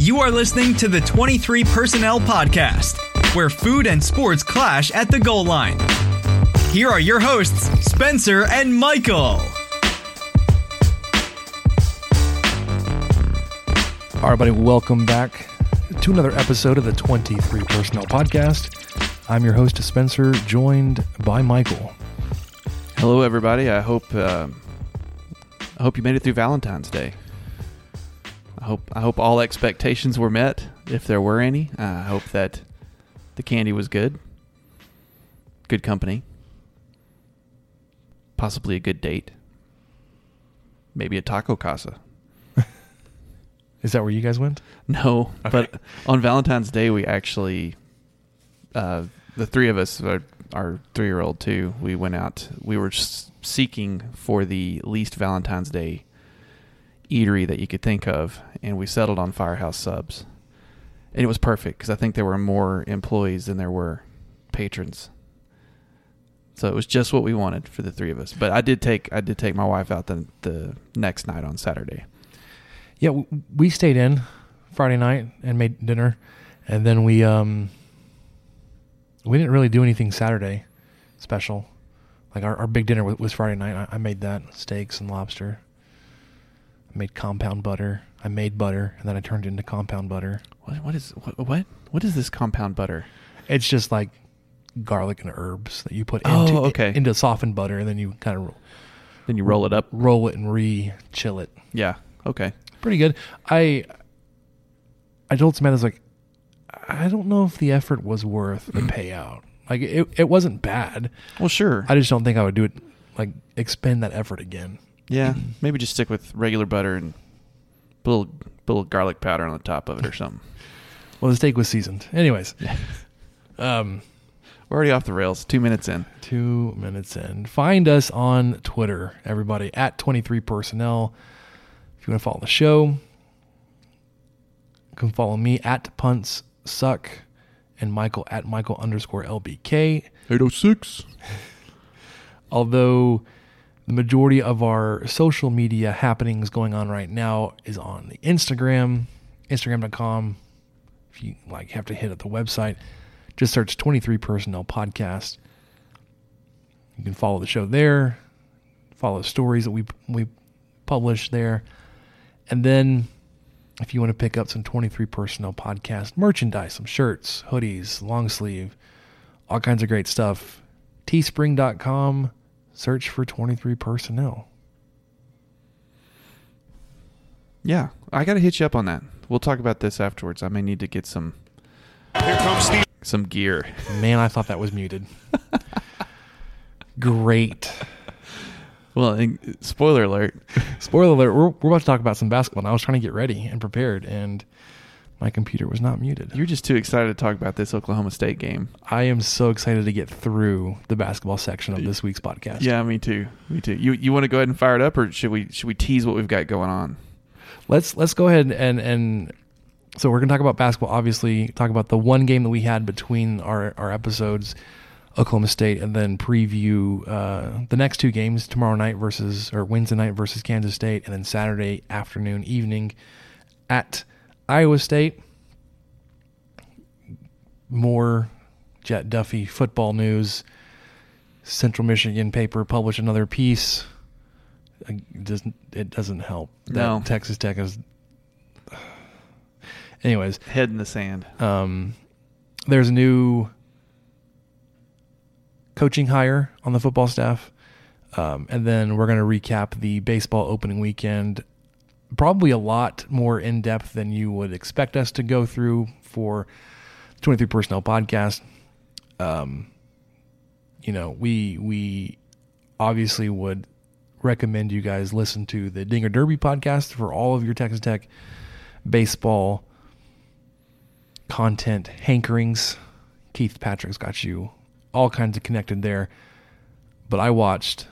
You are listening to the 23 Personnel Podcast, where food and sports clash at the goal line. Here are your hosts, Spencer and Michael. All right, everybody, welcome back to another episode of the 23 Personnel Podcast. I'm your host, Spencer, joined by Michael. Hello, everybody. I hope you made it through Valentine's Day. I hope all expectations were met, if there were any. I hope that the candy was good, good company, possibly a good date, maybe a taco casa. Is that where you guys went? No, okay. But on Valentine's Day, we actually, the three of us, our 3-year-old too, we went out. We were seeking for the least Valentine's Day eatery that you could think of, and we settled on Firehouse Subs. And it was perfect because I think there were more employees than there were patrons. So it was just what we wanted for the three of us. But I did take my wife out the next night on Saturday. Yeah, we stayed in Friday night and made dinner, and then we didn't really do anything Saturday special. Like our big dinner was Friday night. I made that, steaks and lobster. I made compound butter. I made butter, and then I turned it into compound butter. What is this compound butter? It's just like garlic and herbs that you put into softened butter, and then you kind of roll it up, roll it and re-chill it. Yeah. Okay. Pretty good. I told Samantha, I was like, I don't know if the effort was worth the payout. Like it wasn't bad. Well, sure. I just don't think I would do it, like expend that effort again. Yeah. Maybe just stick with regular butter and put a little garlic powder on the top of it or something. Well, the steak was seasoned. Anyways. We're already off the rails. 2 minutes in. Find us on Twitter, everybody, at 23 Personnel. If you want to follow the show, you can follow me at Punts Suck and Michael at Michael_LBK. 806. Although the majority of our social media happenings going on right now is on the Instagram.com. If you like have to hit up the website, just search 23 Personnel Podcast. You can follow the show there, follow stories that we publish there. And then if you want to pick up some 23 Personnel Podcast merchandise, some shirts, hoodies, long sleeve, all kinds of great stuff, teespring.com, search for 23 Personnel. Yeah, I got to hit you up on that. We'll talk about this afterwards. I may need to get some gear. Man, I thought that was muted. Great. Well, and spoiler alert, we're about to talk about some basketball, and I was trying to get ready and prepared, and my computer was not muted. You're just too excited to talk about this Oklahoma State game. I am so excited to get through the basketball section of this week's podcast. Yeah, me too. You want to go ahead and fire it up, or should we tease what we've got going on? Let's go ahead and so we're going to talk about basketball, obviously, talk about the one game that we had between our episodes, Oklahoma State, and then preview the next two games, Wednesday night versus Kansas State, and then Saturday evening at Iowa State. More Jet Duffy football news. Central Michigan paper published another piece. It doesn't help. No. Texas Tech is... Anyways. Head in the sand. There's a new... coaching hire on the football staff, and then we're going to recap the baseball opening weekend, probably a lot more in depth than you would expect us to go through for 23 Personnel Podcast. We obviously would recommend you guys listen to the Dinger Derby podcast for all of your Texas Tech baseball content hankerings. Keith Patrick's got you all kinds of connected there. But I watched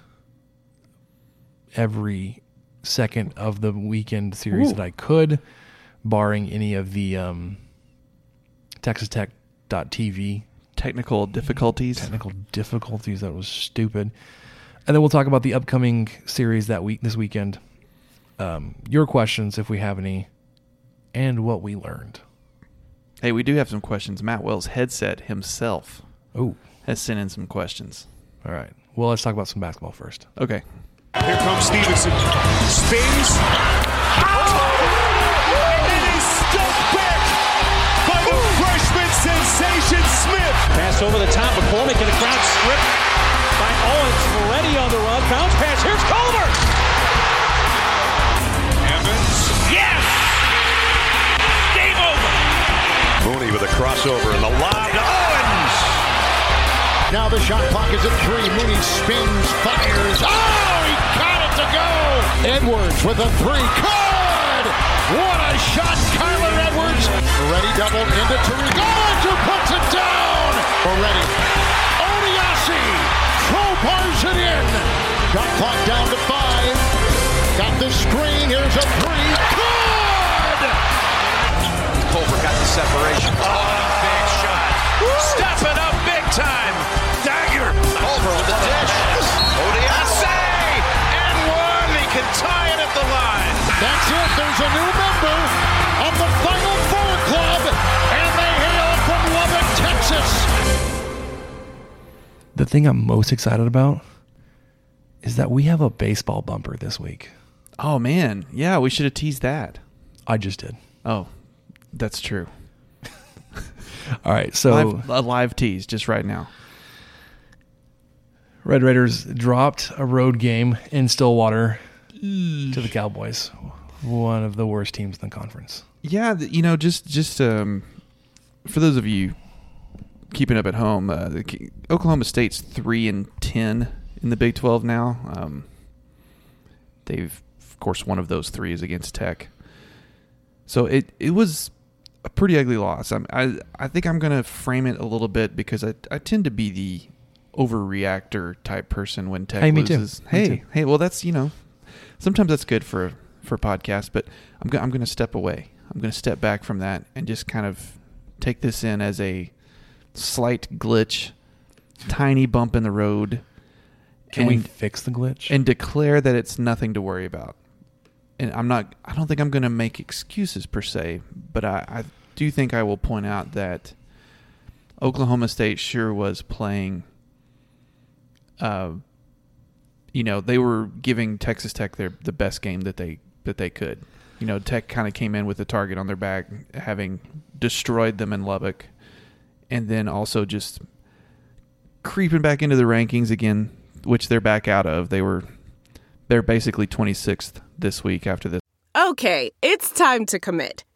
every second of the weekend series that I could, barring any of the TexasTech.tv technical difficulties. That was stupid. And then we'll talk about the upcoming series this weekend. Your questions, if we have any, and what we learned. Hey, we do have some questions. Matt Wells Headset himself has sent in some questions. All right. Well, let's talk about some basketball first. Okay. Here comes Stevenson. Spins. And it is stuffed back by the freshman sensation Smith. Pass over the top. McCormick in the crowd stripped by Owens. Moretti on the run. Bounce pass. Here's Culver. Evans. Yes! Game over. Mooney with a crossover and the lob to Owens. Now the shot clock is at three. Mooney spins, fires. Oh! To go. Edwards with a three. Good! What a shot, Kyler Edwards. Moretti double into Tariq Owens, who puts it down. Moretti. Odiasi crowbars it in. Shot clock down to 5. Got the screen. Here's a three. Good! Culver got the separation. Oh, big shot. Woo! Stepping up big time. Dagger. Culver with the dish. Odiasi. Can tie it at the line. That's it. There's a new member of the Final Four Club, and they hail from Lubbock, Texas. The thing I'm most excited about is that we have a baseball bumper this week. Oh, man. Yeah, we should have teased that. I just did. Oh, that's true. All right, so... A live tease just right now. Red Raiders dropped a road game in Stillwater to the Cowboys, one of the worst teams in the conference. Yeah, you know, just for those of you keeping up at home, Oklahoma State's 3-10 in the Big 12 now. They've, of course, one of those three is against Tech. So it was a pretty ugly loss. I think I'm going to frame it a little bit because I tend to be the overreactor type person when Tech loses. Me too. Hey, well, that's, you know. Sometimes that's good for podcasts, but I'm going to step away. I'm going to step back from that and just kind of take this in as a slight glitch, tiny bump in the road. Can we fix the glitch? And declare that it's nothing to worry about. And I don't think I'm going to make excuses per se, but I do think I will point out that Oklahoma State sure was playing you know, they were giving Texas Tech the best game that they could. You know, Tech kind of came in with a target on their back, having destroyed them in Lubbock, and then also just creeping back into the rankings again, which they're back out of. They're basically 26th this week after this. Okay, it's time to commit.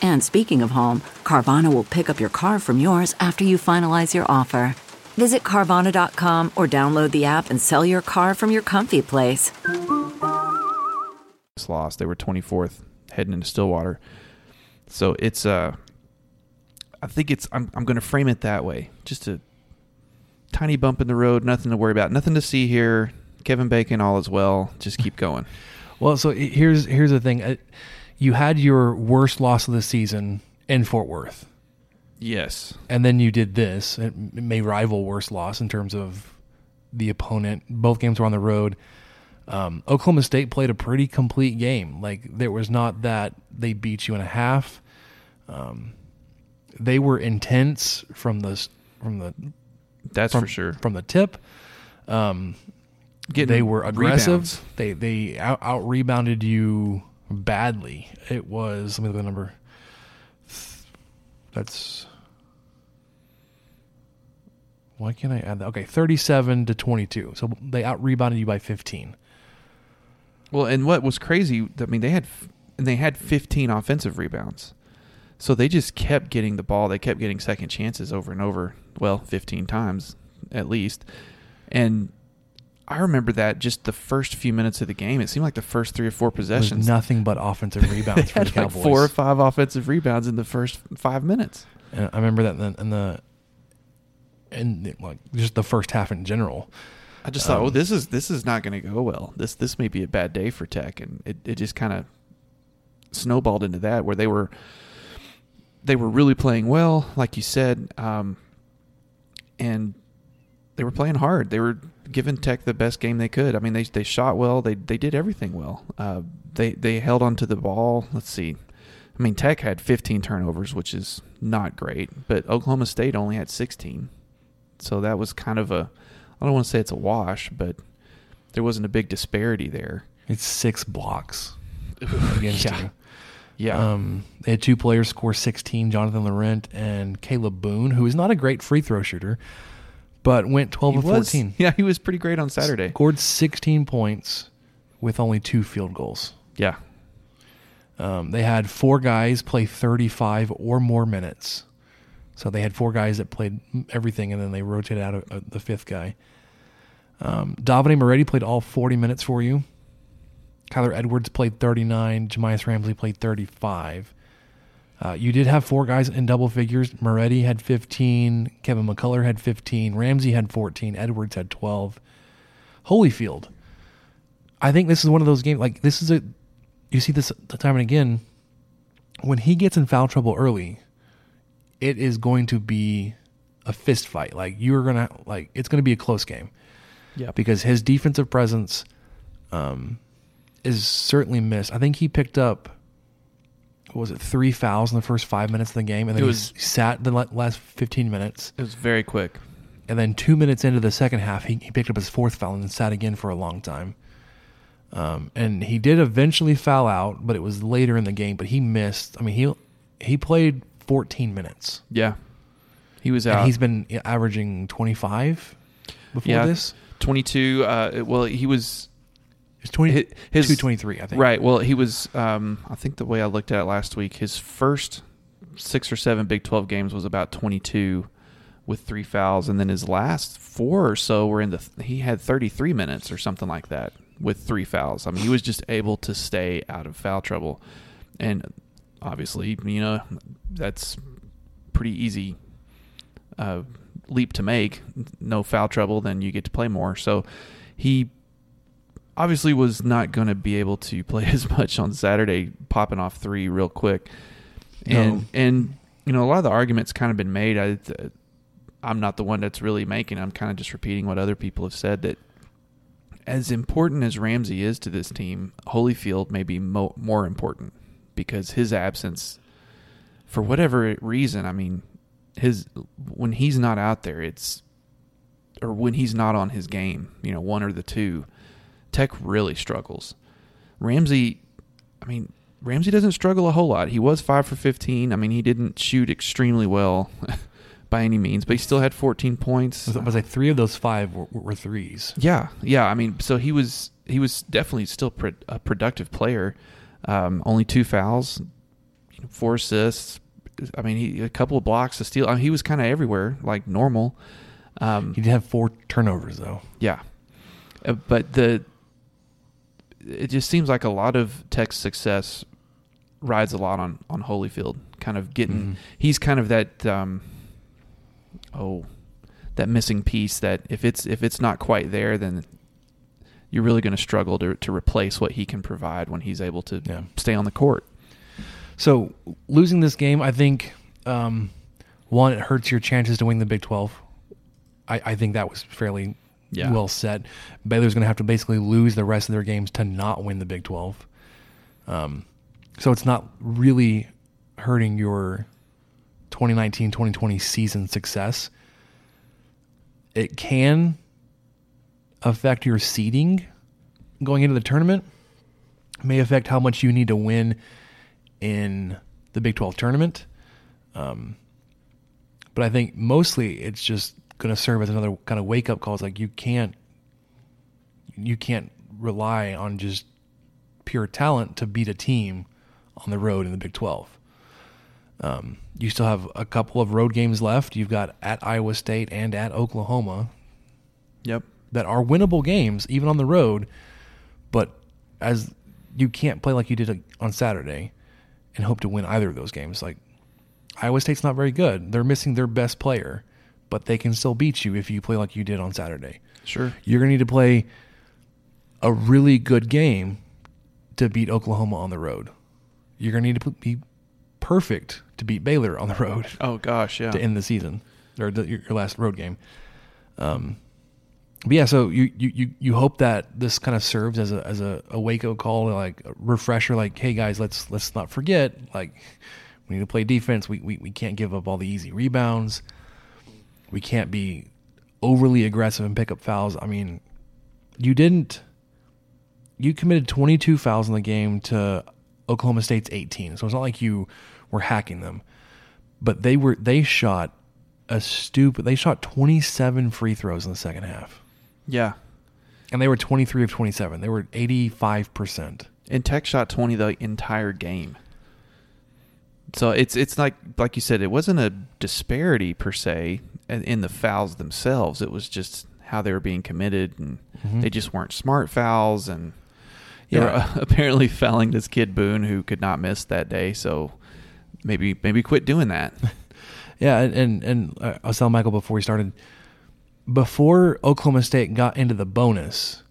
And speaking of home, Carvana will pick up your car from yours after you finalize your offer. Visit Carvana.com or download the app and sell your car from your comfy place. They were 24th heading into Stillwater. So it's, I'm going to frame it that way. Just a tiny bump in the road, nothing to worry about, nothing to see here. Kevin Bacon, all is well. Just keep going. Well, so here's the thing. you had your worst loss of the season in Fort Worth. Yes. And then you did this. It may rival worst loss in terms of the opponent. Both games were on the road. Oklahoma State played a pretty complete game. Like, there was not that they beat you in a half. They were intense from the tip. They were aggressive. Rebounds. They out rebounded you badly. It was, let me look at the number. That's, why can't I add that? Okay, 37-22. So they out rebounded you by 15. Well, and what was crazy, I mean, they had 15 offensive rebounds. So they just kept getting the ball. They kept getting second chances over and over. Well, 15 times at least. And I remember that just the first few minutes of the game. It seemed like the first three or four possessions. There's nothing but offensive rebounds for the Cowboys. Like 4 or 5 offensive rebounds in the first 5 minutes. And I remember that in just the first half in general. I just thought, this is not going to go well. This may be a bad day for Tech, and it just kind of snowballed into that where they were really playing well, like you said, and they were playing hard. They were giving Tech the best game they could. I mean, they shot well. They did everything well. They held onto the ball. Let's see. I mean, Tech had 15 turnovers, which is not great, but Oklahoma State only had 16. So that was kind of a, I don't want to say it's a wash, but there wasn't a big disparity there. It's 6 blocks against you. Yeah. They had 2 players score 16, Jonathan Laurent and Caleb Boone, who is not a great free throw shooter, but went 12 of 14. Yeah, he was pretty great on Saturday. Scored 16 points with only 2 field goals. Yeah. They had 4 guys play 35 or more minutes. So they had 4 guys that played everything, and then they rotated out the 5th guy. Davide Moretti played all 40 minutes for you. Kyler Edwards played 39. Jamias Ramsey played 35. You did have 4 guys in double figures. Moretti had 15. Kevin McCullough had 15. Ramsey had 14. Edwards had 12. Holyfield. I think this is one of those games. Like, this is a. You see this time and again. When he gets in foul trouble early, it is going to be a fist fight. Like, you're gonna like. It's going to be a close game. Yeah. Because his defensive presence. Is certainly missed. I think he picked up, 3 fouls in the first 5 minutes of the game, and then he sat the last 15 minutes. It was very quick. And then 2 minutes into the second half, he picked up his 4th foul and then sat again for a long time. And he did eventually foul out, but it was later in the game, but he missed. I mean, he played 14 minutes. Yeah. He was out. And he's been averaging 25 before this? 22. He was... It's 223, I think. Right. Well, he was, I think the way I looked at it last week, his first 6 or 7 Big 12 games was about 22 with 3 fouls. And then his last 4 or so were he had 33 minutes or something like that with 3 fouls. I mean, he was just able to stay out of foul trouble. And obviously, that's pretty easy leap to make. No foul trouble, then you get to play more. So he obviously was not going to be able to play as much on Saturday, popping off 3 real quick. And, a lot of the arguments kind of been made. I'm not the one that's really making. I'm kind of just repeating what other people have said, that as important as Ramsey is to this team, Holyfield may be more important, because his absence, for whatever reason, I mean, when he's not out there, or when he's not on his game, one or the two, Tech really struggles. Ramsey doesn't struggle a whole lot. He was 5 for 15. I mean, he didn't shoot extremely well by any means, but he still had 14 points. I was like 3 of those 5 were threes. Yeah, yeah. I mean, so he was definitely still a productive player. Only 2 fouls, 4 assists. I mean, a couple of blocks, a steal. I mean, he was kind of everywhere, like normal. He did have 4 turnovers, though. Yeah, but it just seems like a lot of Tech's success rides a lot on Holyfield, kind of getting, he's kind of that, that missing piece that if it's not quite there, then you're really going to struggle to replace what he can provide when he's able to stay on the court. So losing this game, I think, one, it hurts your chances to win the Big 12. I think that was fairly well set. Baylor's going to have to basically lose the rest of their games to not win the Big 12. So it's not really hurting your 2019-2020 season success. It can affect your seeding going into the tournament. It may affect how much you need to win in the Big 12 tournament. But I think mostly it's just going to serve as another kind of wake-up call. It's like you can't rely on just pure talent to beat a team on the road in the Big 12. You still have a couple of road games left. You've got at Iowa State and at Oklahoma. Yep. That are winnable games, even on the road. But as you can't play like you did on Saturday and hope to win either of those games. Like, Iowa State's not very good. They're missing their best player, but they can still beat you if you play like you did on Saturday. Sure. You're going to need to play a really good game to beat Oklahoma on the road. You're going to need to be perfect to beat Baylor on the road. Oh, gosh, yeah. To end the season, or your last road game. But yeah, so you hope that this kind of serves as a wake-up call, like a refresher, like, hey guys, let's not forget, like, we need to play defense. We can't give up all the easy rebounds. We can't be overly aggressive and pick up fouls. I mean, you committed 22 fouls in the game to Oklahoma State's 18. So it's not like you were hacking them, but they shot 27 free throws in the second half. Yeah. And they were 23 of 27. They were 85%. And Tech shot 20 the entire game. So it's like you said, it wasn't a disparity per se in the fouls themselves. It was just how they were being committed, and they just weren't smart fouls. And they were apparently fouling this kid Boone who could not miss that day. So maybe quit doing that. Yeah, and I was telling Michael before we started, before Oklahoma State got into the bonus,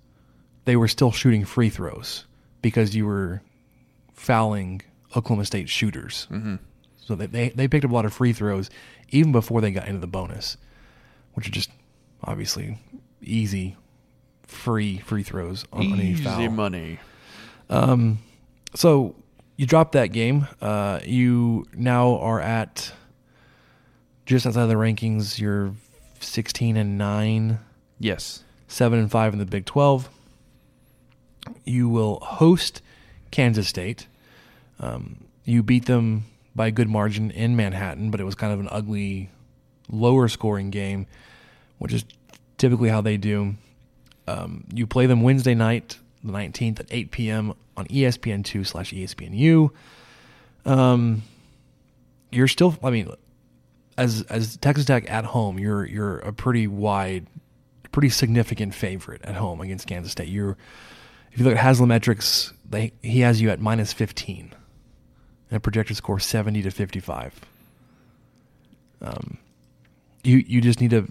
they were still shooting free throws because you were fouling Oklahoma State shooters. Mm-hmm. So they picked up a lot of free throws even before they got into the bonus, which are just obviously easy free throws on any foul. Easy money. So you dropped that game. You now are at, just outside of the rankings, you're 16-9. Yes. 7-5 in the Big 12. You will host Kansas State. You beat them by a good margin in Manhattan, but it was kind of an ugly, lower-scoring game, which is typically how they do. You play them Wednesday night, the 19th at 8 p.m. on ESPN2/ESPNU. You're still, I mean, as Texas Tech at home, you're a pretty significant favorite at home against Kansas State. If you look at Haslametrics, he has you at -15 and a projected score 70-55. You just need to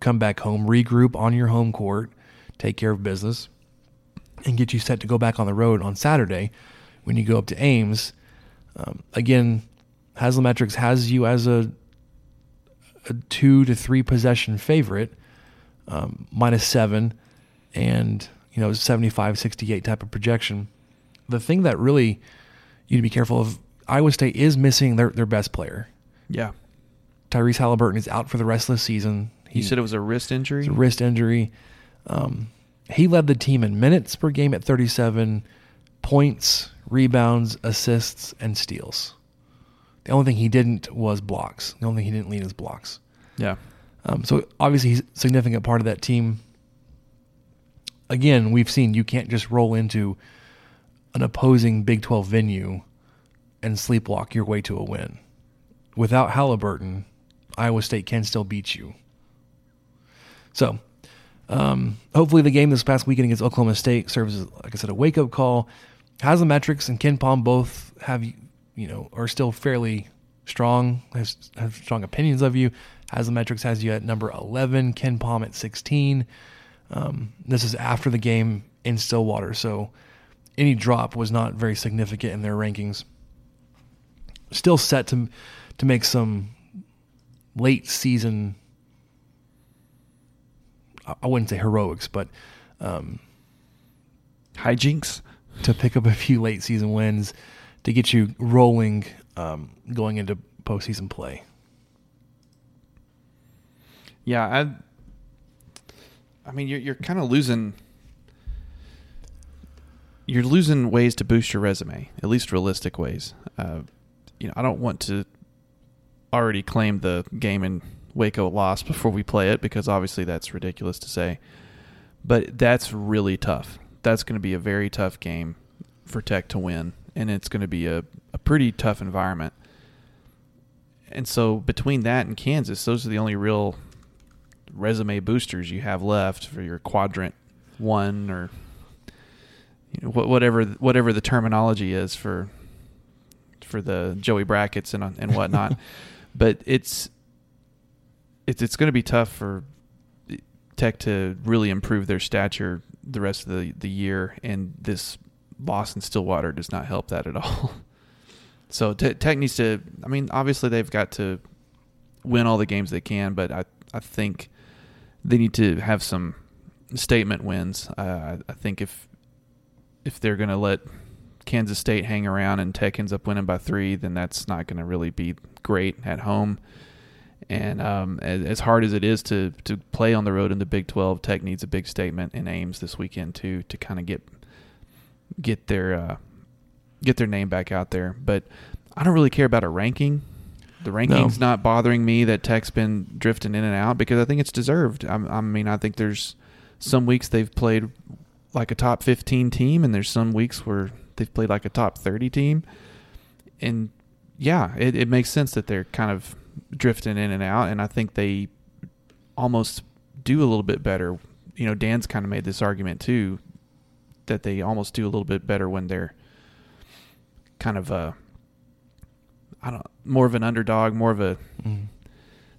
come back home, regroup on your home court, take care of business, and get you set to go back on the road on Saturday when you go up to Ames. Again, Haslametrics has you as a 2 to 3 possession favorite, -7, and 75-68 type of projection. The thing that really you need to be careful of, Iowa State is missing their best player. Yeah. Tyrese Halliburton is out for the rest of the season. You said it was a wrist injury? It's a wrist injury. He led the team in minutes per game at 37, points, rebounds, assists, and steals. The only thing he didn't was blocks. The only thing he didn't lead is blocks. Yeah. So obviously he's a significant part of that team. Again, we've seen you can't just roll into an opposing Big 12 venue and sleepwalk your way to a win. Without Halliburton, Iowa State can still beat you. So hopefully the game this past weekend against Oklahoma State serves as, like I said, a wake-up call. Haslametrics and Ken Palm both have – are still fairly strong, have strong opinions of you. Haslametrics has you at number 11, Ken Palm at 16. This is after the game in Stillwater, so any drop was not very significant in their rankings. still set to make some late season, I wouldn't say heroics, but hijinks to pick up a few late season wins to get you rolling going into postseason play. Yeah, I mean you're kind of losing. You're losing ways to boost your resume, at least realistic ways. I don't want to already claim the game in Waco loss before we play it because obviously that's ridiculous to say. But that's really tough. That's going to be a very tough game for Tech to win, and it's going to be a pretty tough environment. And so between that and Kansas, those are the only real resume boosters you have left for your quadrant one or whatever the terminology is for the Joey brackets and whatnot. But it's going to be tough for Tech to really improve their stature the rest of the year, and this loss in Stillwater does not help that at all. So Tech needs to, I mean, obviously they've got to win all the games they can, but I think they need to have some statement wins. I think if they're going to let Kansas State hang around and Tech ends up winning by 3, then that's not going to really be great at home. And as hard as it is to play on the road in the Big 12, Tech needs a big statement in Ames this weekend to kind of get their name back out there. But I don't really care about a ranking. The ranking's not bothering me that Tech's been drifting in and out because I think it's deserved. I think there's some weeks they've played like a top 15 team, and there's some weeks where they've played like a top 30 team. And yeah, it makes sense that they're kind of drifting in and out, and I think they almost do a little bit better. You know, Dan's kind of made this argument too, that they almost do a little bit better when they're kind of more of an underdog, more of a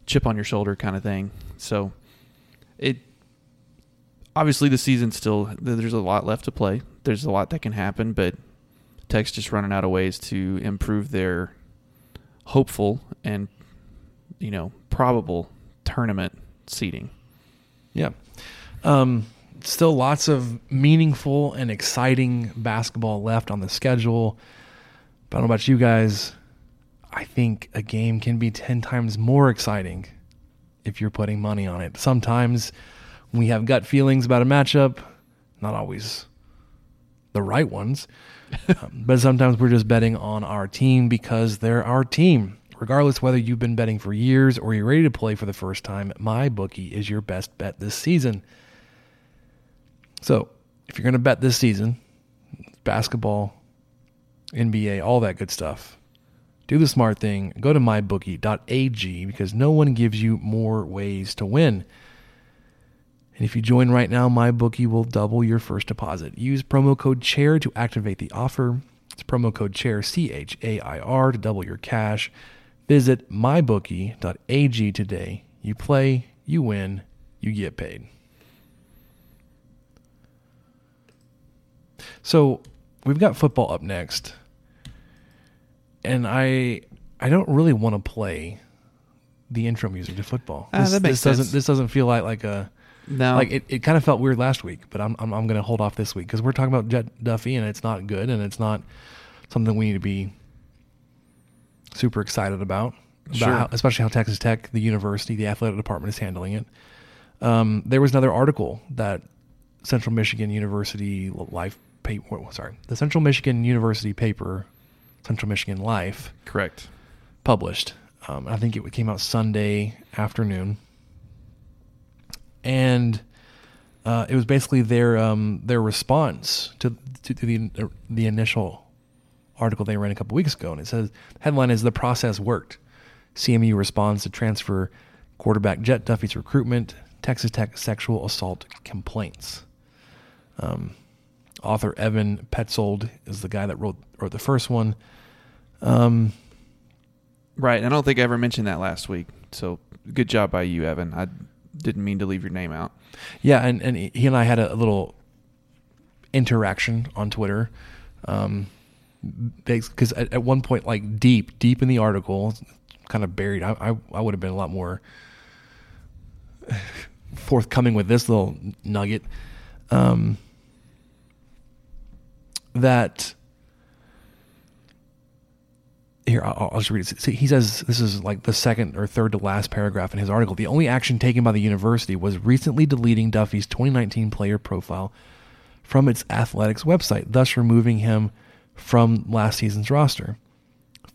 chip on your shoulder kind of thing. So it, obviously, the season still, there's a lot left to play. There's a lot that can happen, but Tech's just running out of ways to improve their hopeful and, probable tournament seeding. Yeah. Still lots of meaningful and exciting basketball left on the schedule. But I don't know about you guys. I think a game can be 10 times more exciting if you're putting money on it. Sometimes we have gut feelings about a matchup, not always the right ones, but sometimes we're just betting on our team because they're our team. Regardless whether you've been betting for years or you're ready to play for the first time, MyBookie is your best bet this season. So if you're going to bet this season, basketball, NBA, all that good stuff, do the smart thing. Go to mybookie.ag because no one gives you more ways to win. And if you join right now, MyBookie will double your first deposit. Use promo code CHAIR to activate the offer. It's promo code CHAIR, C-H-A-I-R, to double your cash. Visit mybookie.ag today. You play, you win, you get paid. So we've got football up next. And I don't really want to play the intro music to football. This doesn't feel like a... No, like it kind of felt weird last week, but I'm going to hold off this week because we're talking about Jet Duffy, and it's not good, and it's not something we need to be super excited about sure. Especially how Texas Tech, the university, the athletic department is handling it. There was another article that Central Michigan University Life paper. Sorry, the Central Michigan University paper, Central Michigan Life, correct, published. I think it came out Sunday afternoon. And it was basically their response to the initial article they ran a couple weeks ago. And it says, headline is, "The process worked. CMU responds to transfer quarterback Jet Duffy's recruitment, Texas Tech sexual assault complaints." Author Evan Petzold is the guy that wrote the first one. Right, I don't think I ever mentioned that last week. So good job by you, Evan. I didn't mean to leave your name out. Yeah, and he and I had a little interaction on Twitter. because at one point, like deep in the article, kind of buried, I would have been a lot more forthcoming with this little nugget, that here, I'll just read it. See, he says, this is like the second or third to last paragraph in his article. The only action taken by the university was recently deleting Duffy's 2019 player profile from its athletics website, thus removing him from last season's roster.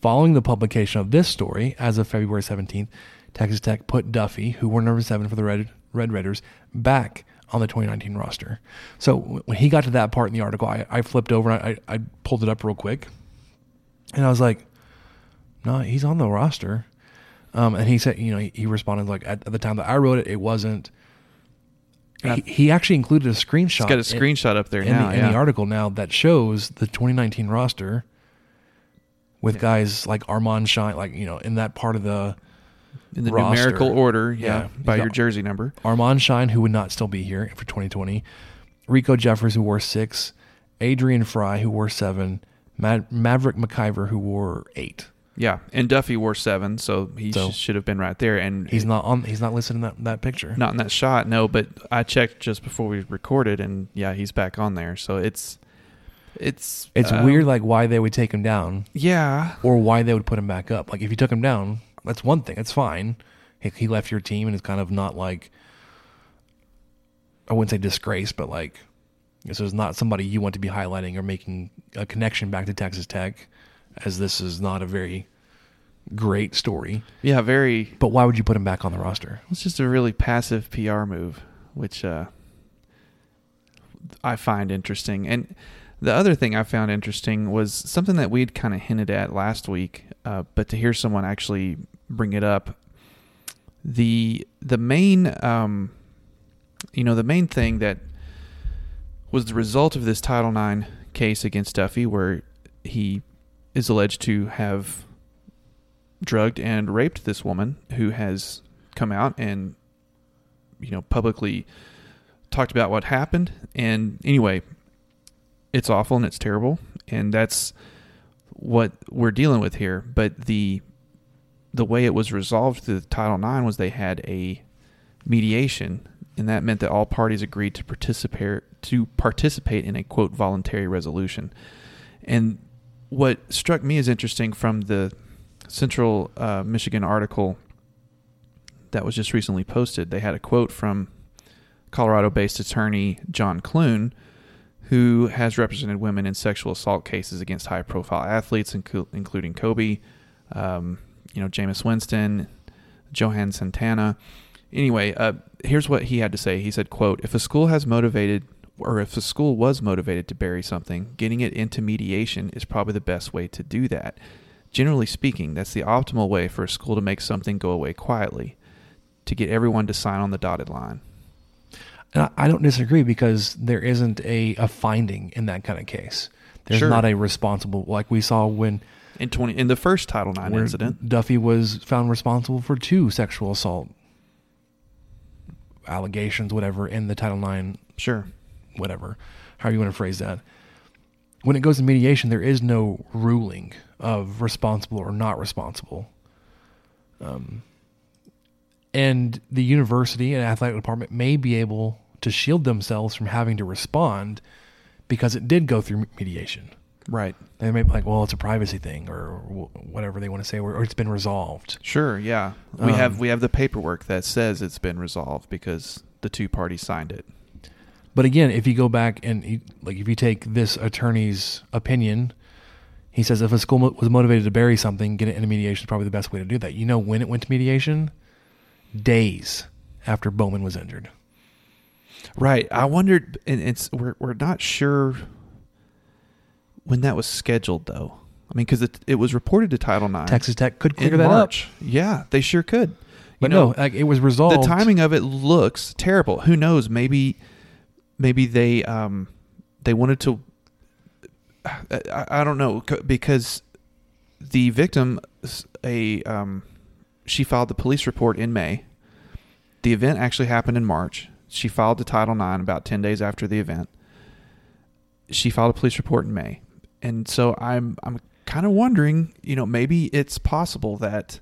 Following the publication of this story, as of February 17th, Texas Tech put Duffy, who wore number 7 for the Red Raiders, back on the 2019 roster. So when he got to that part in the article, I flipped over and I pulled it up real quick. And I was like, no, he's on the roster. And he said, you know, he responded like at the time that I wrote it, it wasn't. He actually included a screenshot. He's got a screenshot up there now, in the article now that shows the 2019 roster with guys like Armand Shine, like, you know, in that part of the in the roster. Numerical order, by your jersey number. Armand Shine, who would not still be here for 2020. Rico Jeffers, who wore 6. Adrian Fry, who wore 7. Maverick McIver, who wore 8. Yeah, and Duffy wore 7, so he should have been right there. And he's not on. He's not listed in that picture. Not in that shot, no. But I checked just before we recorded, and yeah, he's back on there. So it's weird, like why they would take him down. Yeah, or why they would put him back up. Like if you took him down, that's one thing. That's fine. He left your team, and it's kind of not like, I wouldn't say disgrace, but like this is not somebody you want to be highlighting or making a connection back to Texas Tech, as this is not a very great story. Yeah, very. But why would you put him back on the roster? It's just a really passive PR move, which I find interesting. And the other thing I found interesting was something that we'd kind of hinted at last week, but to hear someone actually bring it up, the main, the main thing that was the result of this Title IX case against Duffy, where he is alleged to have drugged and raped this woman who has come out and, you know, publicly talked about what happened. And anyway, it's awful and it's terrible. And that's what we're dealing with here. But the way it was resolved through Title IX was they had a mediation, and that meant that all parties agreed to participate in a, quote, voluntary resolution. And what struck me as interesting from the Central Michigan article that was just recently posted, they had a quote from Colorado-based attorney John Clune, who has represented women in sexual assault cases against high-profile athletes, including Kobe, Jameis Winston, Johan Santana. Anyway, here's what he had to say. He said, quote, if a school was motivated to bury something, getting it into mediation is probably the best way to do that. Generally speaking, that's the optimal way for a school to make something go away quietly, to get everyone to sign on the dotted line. And I don't disagree, because there isn't a finding in that kind of case. There's not a responsible, like we saw when in the first Title IX incident, Duffy was found responsible for 2 sexual assault allegations, whatever, in the Title IX. Sure. Whatever, however you want to phrase that. When it goes to mediation, there is no ruling of responsible or not responsible. And the university and athletic department may be able to shield themselves from having to respond because it did go through mediation. Right. They may be like, well, it's a privacy thing or whatever they want to say, or it's been resolved. Sure, yeah. We have the paperwork that says it's been resolved because the two parties signed it. But again, if you go back and, like, if you take this attorney's opinion, he says if a school was motivated to bury something, get it into mediation is probably the best way to do that. You know when it went to mediation? Days after Bowman was injured. Right. I wondered, and we're not sure when that was scheduled, though. I mean, because it was reported to Title IX. Texas Tech could clear that up. Yeah, they sure could. But it was resolved. The timing of it looks terrible. Who knows? Maybe they wanted to. I don't know, because the victim, she filed the police report in May. The event actually happened in March. She filed the Title IX about 10 days after the event. She filed a police report in May. And so I'm kind of wondering, you know, maybe it's possible that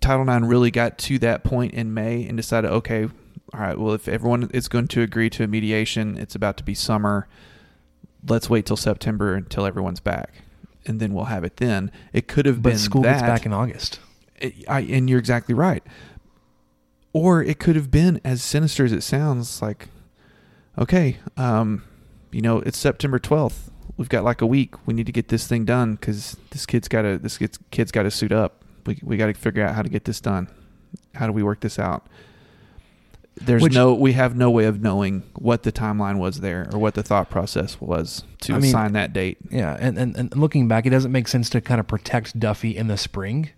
Title IX really got to that point in May and decided, okay, all right, well, if everyone is going to agree to a mediation, it's about to be summer. Let's wait till September until everyone's back, and then we'll have it then. It could have been school gets back in August. And you're exactly right. Or it could have been, as sinister as it sounds, like, okay, you know, it's September 12th. We've got like a week. We need to get this thing done because this kid's got to suit up. We got to figure out how to get this done. How do we work this out? We have no way of knowing what the timeline was there or what the thought process was to assign that date. Yeah. And looking back, it doesn't make sense to kind of protect Duffy in the spring.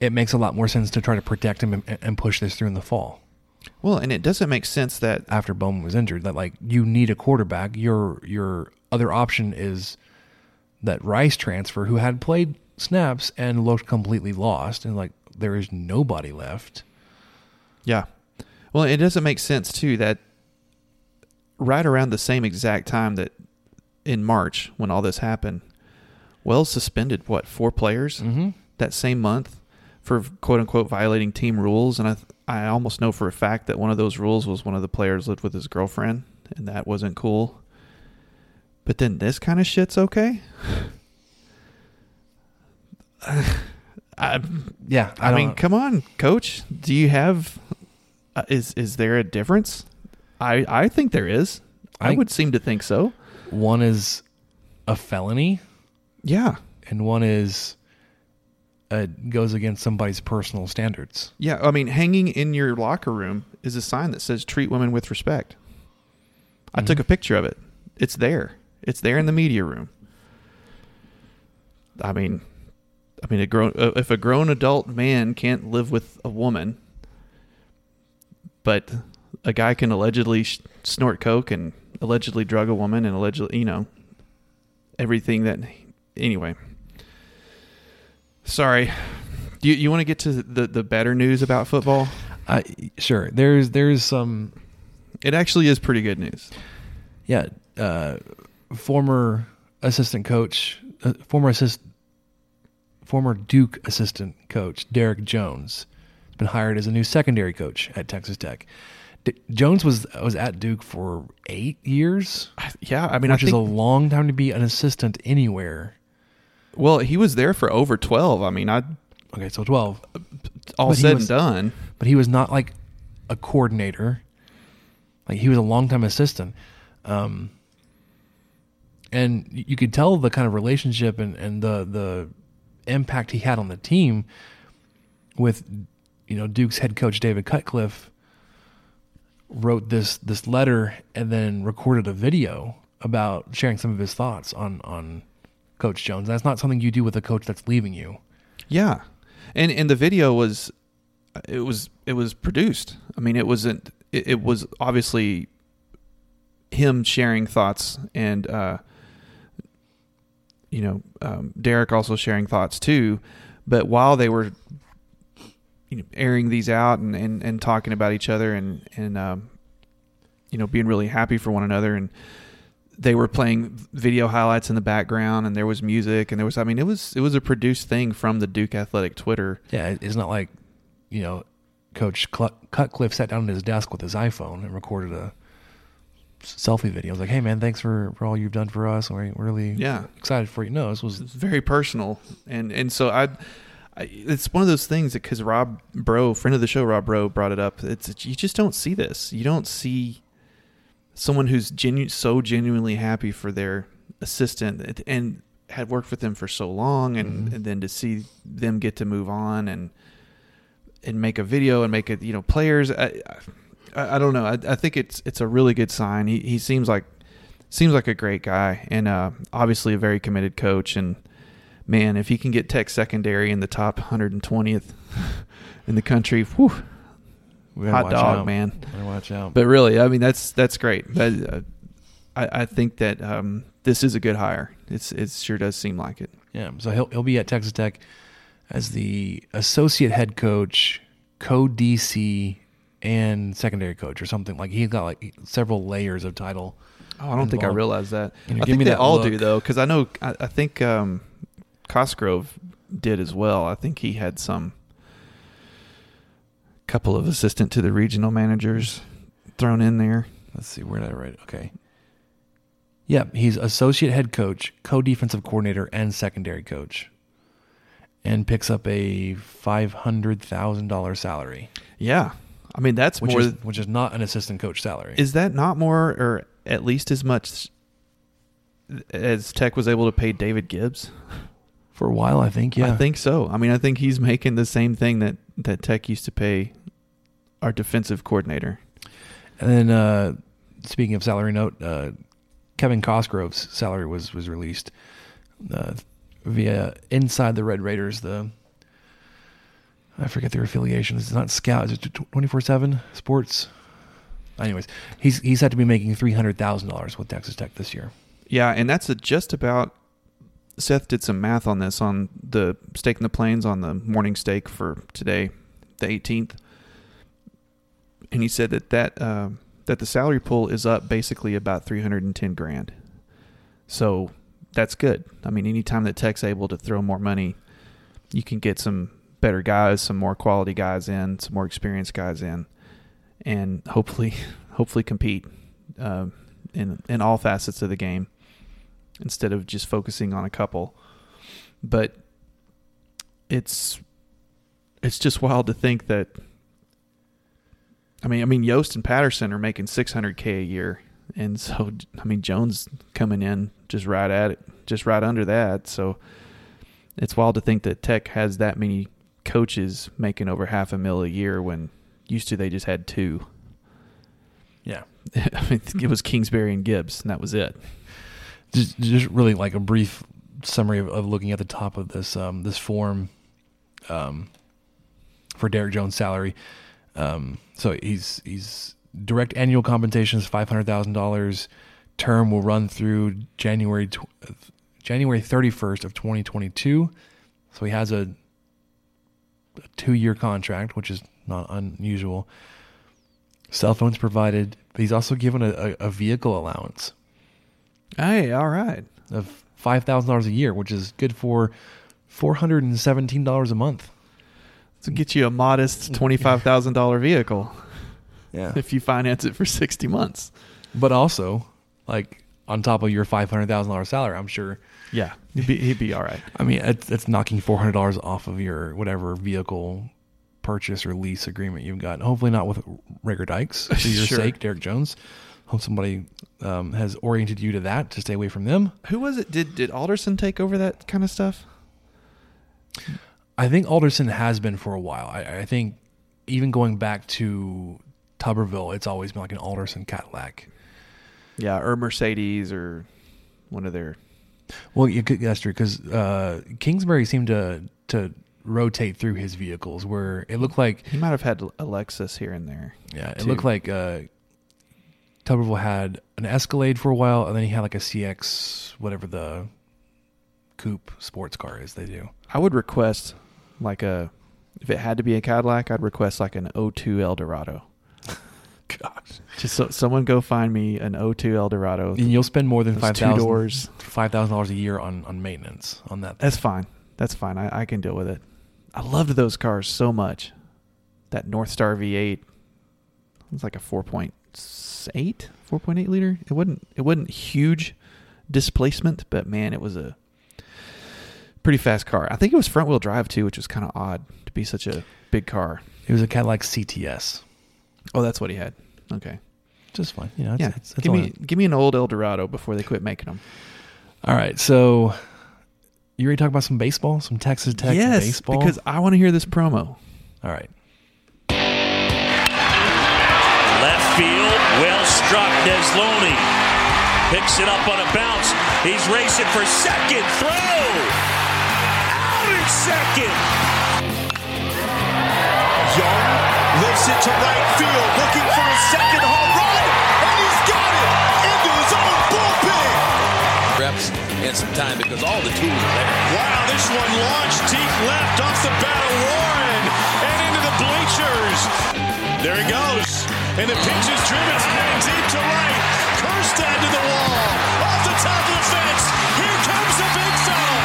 It makes a lot more sense to try to protect him and push this through in the fall. Well, and it doesn't make sense that after Bowman was injured, that like you need a quarterback. Your other option is that Rice transfer who had played snaps and looked completely lost. And like, there is nobody left. Yeah. Well, it doesn't make sense too, that right around the same exact time that in March, when all this happened, Wells suspended four players that same month for quote unquote violating team rules. And I almost know for a fact that one of those rules was one of the players lived with his girlfriend, and that wasn't cool. But then this kind of shit's okay. I mean, come on, coach. Do you have, is there a difference? I think there is. I would seem to think so. One is a felony. Yeah. And one is, goes against somebody's personal standards. Yeah, I mean, hanging in your locker room is a sign that says treat women with respect. I took a picture of it. It's there. It's there in the media room. I mean, if a grown adult man can't live with a woman, but a guy can allegedly snort coke and allegedly drug a woman and allegedly, you know, everything that. Anyway. Sorry, you want to get to the better news about football? Sure. There's some. It actually is pretty good news. Yeah, former Duke assistant coach Derek Jones has been hired as a new secondary coach at Texas Tech. Jones was at Duke for 8 years. Yeah, I mean, which is a long time to be an assistant anywhere. Well, he was there for over 12. I mean, okay, so 12. All said and done. But he was not like a coordinator. Like, he was a long-time assistant. And you could tell the kind of relationship and the impact he had on the team with, you know, Duke's head coach David Cutcliffe wrote this letter and then recorded a video about sharing some of his thoughts on Coach Jones. That's not something you do with a coach that's leaving you. Yeah. And the video was produced. I mean, it was obviously him sharing thoughts and, you know, Derek also sharing thoughts too, but while they were, you know, airing these out and talking about each other and you know, being really happy for one another, and they were playing video highlights in the background, and there was music, and there was, I mean, it was a produced thing from the Duke Athletic Twitter. Yeah. It's not like, you know, Coach Cutcliffe sat down at his desk with his iPhone and recorded a selfie video. I was like, hey man, thanks for all you've done for us. We're really excited for you. No, this was very personal. And so it's one of those things that, cause friend of the show, Rob Bro brought it up. It's, you just don't see this. You don't see someone who's so genuinely happy for their assistant and had worked with them for so long, and then to see them get to move on and make a video and make it, you know, players. I don't know. I think it's a really good sign. He seems like a great guy, and obviously a very committed coach. And man, if he can get Tech secondary in the top 120th in the country, whew. Hot dog, out. Man. Better watch out. But really, I mean, that's great. I think that this is a good hire. It sure does seem like it. Yeah. So he'll be at Texas Tech as the associate head coach, co-DC, and secondary coach, or something. Like, he's got like several layers of title. Oh, I don't think I realized that. I think they all do though, because I know I think Cosgrove did as well. I think he had some couple of assistant to the regional managers thrown in there. Let's see, where did I write it? Okay. Yeah, he's associate head coach, co-defensive coordinator, and secondary coach, and picks up a $500,000 salary. Yeah, I mean that's which is not an assistant coach salary. Is that not more, or at least as much as Tech was able to pay David Gibbs? For a while, I think, yeah. I think so. I mean, I think he's making the same thing that Tech used to pay our defensive coordinator. And then, speaking of salary note, Kevin Cosgrove's salary was released via Inside the Red Raiders. I forget their affiliation. It's not Scout. Is it 24/7 Sports? Anyways, he's had to be making $300,000 with Texas Tech this year. Yeah, and that's just about. Seth did some math on this on the Steak in the Plains on the morning steak for today, the 18th, and he said that the salary pool is up basically about $310,000. So that's good. I mean, anytime that Tech's able to throw more money, you can get some better guys, some more quality guys in, some more experienced guys in, and hopefully compete in all facets of the game, instead of just focusing on a couple. But it's just wild to think that I mean Yost and Patterson are making $600,000 a year, and so I mean Jones coming in just right under that. So it's wild to think that Tech has that many coaches making over $500,000 a year when used to they just had two. Yeah. I mean it was Kingsbury and Gibbs, and that was it. Just really like a brief summary of looking at the top of this this form for Derrick Jones' salary. So he's direct annual compensation is $500,000. Term will run through January 31st of 2022. So he has a 2-year contract, which is not unusual. Cell phones provided, but he's also given a vehicle allowance. Hey, all right. Of $5,000 a year, which is good for $417 a month. So get you a modest $25,000 vehicle. Yeah. If you finance it for 60 months. But also, like on top of your $500,000 salary, I'm sure. Yeah. He'd be all right. I mean, it's knocking $400 off of your whatever vehicle purchase or lease agreement you've got. Hopefully not with Rager Dykes. For your sake, Derrick Jones. Hope somebody has oriented you to that, to stay away from them. Who was it? Did Alderson take over that kind of stuff? I think Alderson has been for a while. I think even going back to Tuberville, it's always been like an Alderson Cadillac. Yeah, or Mercedes or one of their... Well, that's true, because Kingsbury seemed to rotate through his vehicles where it looked like... He might have had a Lexus here and there. Yeah, it looked like... Tuberville had an Escalade for a while, and then he had like a CX, whatever the coupe sports car is they do. I would request like if it had to be a Cadillac, I'd request like an 02 Eldorado. Gosh. Just someone go find me an 02 Eldorado. And you'll spend more than $5,000 a year on maintenance on that thing. That's fine. That's fine. I can deal with it. I loved those cars so much. That North Star V8 was like a 4.8 liter. It wasn't huge displacement, but man, it was a pretty fast car. I think it was front wheel drive too, which was kind of odd to be such a big car. It was a Cadillac CTS. Oh, that's what he had. Okay, just fine. You know, give me an old Eldorado before they quit making them. All right, so you ready to talk about some baseball, some Texas Tech baseball? Yes, because I want to hear this promo. All right. Left field, well struck. Desloney picks it up on a bounce. He's racing for second. Throw out in second. Young lifts it to right field, looking for a second home run, and he's got it into his own bullpen. Reps and some time because all the tools are there. Wow, this one launched deep left off the bat of Warren and into the bleachers. There he goes. And the pitch is driven high and deep to right. Kerstad to the wall. Lawrence. Here comes the big foul.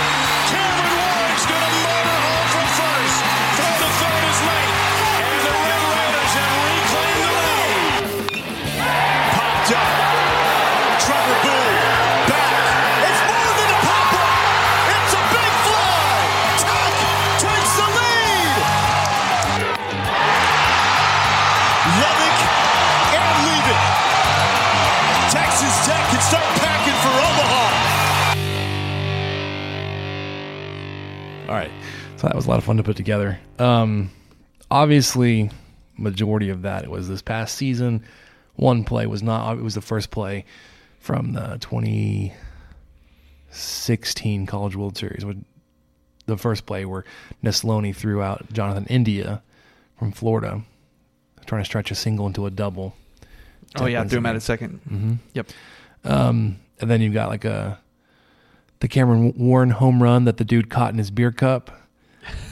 Cameron Warren's going to motor home from first. Throw to third is late. And the Red Raiders have reclaimed the lead. Popped up. Trevor Boone. Back. It's more than a pop-up. It's a big fly. Tuck takes the lead. Levick and Levin. Texas Tech can start packing for Omaha. All right, so that was a lot of fun to put together. Obviously, majority of that it was this past season. One play was not. It was the first play from the 2016 College World Series. The first play where Nesloni threw out Jonathan India from Florida, trying to stretch a single into a double. Oh, yeah, threw him out at second. Mm-hmm. Yep. And then you've got like the Cameron Warren home run that the dude caught in his beer cup,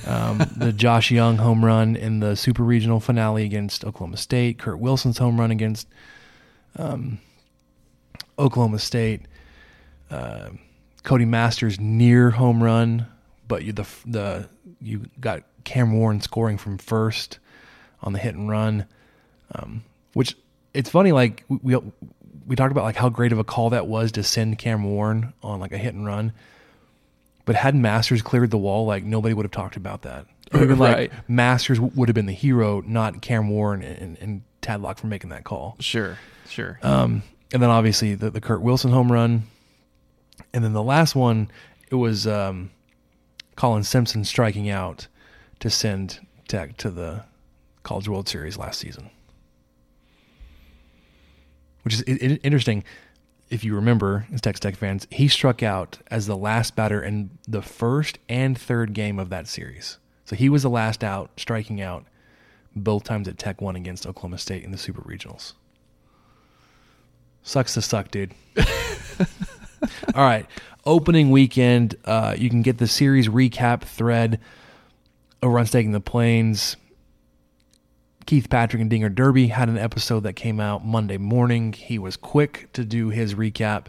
the Josh Young home run in the Super Regional finale against Oklahoma State, Kurt Wilson's home run against Oklahoma State, Cody Masters' near home run, but you got Cameron Warren scoring from first on the hit and run, which it's funny. Like we talked about, like how great of a call that was to send Cam Warren on like a hit and run, but had Masters cleared the wall, like nobody would have talked about that. Right. Like Masters would have been the hero, not Cam Warren and Tadlock for making that call. Sure. And then obviously the Kurt Wilson home run, and then the last one it was Colin Simpson striking out to send Tech to the College World Series last season. Which is interesting, if you remember, as Texas Tech fans, he struck out as the last batter in the first and third game of that series. So he was the last out, striking out both times that Tech won against Oklahoma State in the Super Regionals. Sucks to suck, dude. All right, opening weekend, you can get the series recap thread over on Staking the Plains. Keith Patrick and Dinger Derby had an episode that came out Monday morning. He was quick to do his recap,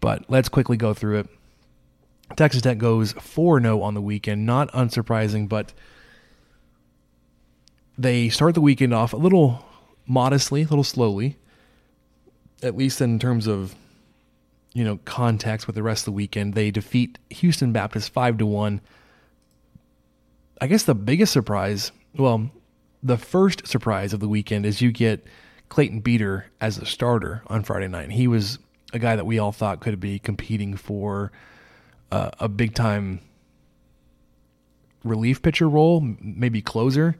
but let's quickly go through it. Texas Tech goes 4-0 on the weekend. Not unsurprising, but they start the weekend off a little modestly, a little slowly, at least in terms of, you know, context with the rest of the weekend. They defeat Houston Baptist 5-1. I guess the biggest surprise, well, the first surprise of the weekend is you get Clayton Beater as a starter on Friday night. He was a guy that we all thought could be competing for a big-time relief pitcher role, maybe closer.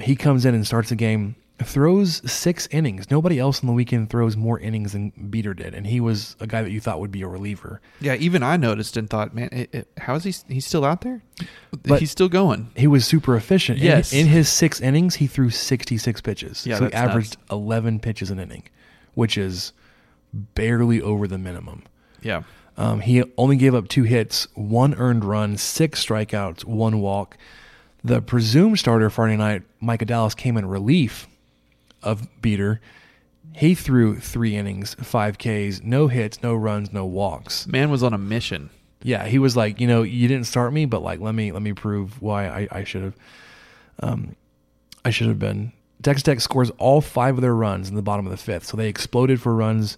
He comes in and starts the game, throws 6 innings. Nobody else on the weekend throws more innings than Beater did, and he was a guy that you thought would be a reliever. Yeah, even I noticed and thought, man, how is he? He's still out there? But he's still going. He was super efficient. Yes. In his 6 innings, he threw 66 pitches. Yeah, so he averaged 11 pitches an inning, which is barely over the minimum. Yeah. He only gave up 2 hits, 1 earned run, 6 strikeouts, 1 walk. The presumed starter Friday night, Micah Dallas, came in relief of Beater. He threw 3 innings, 5 Ks, no hits, no runs, no walks. Man was on a mission. Yeah, he was like, you know, you didn't start me, but like let me prove why I should have. I should have been. Texas Tech scores all 5 of their runs in the bottom of the 5th, so they exploded for runs,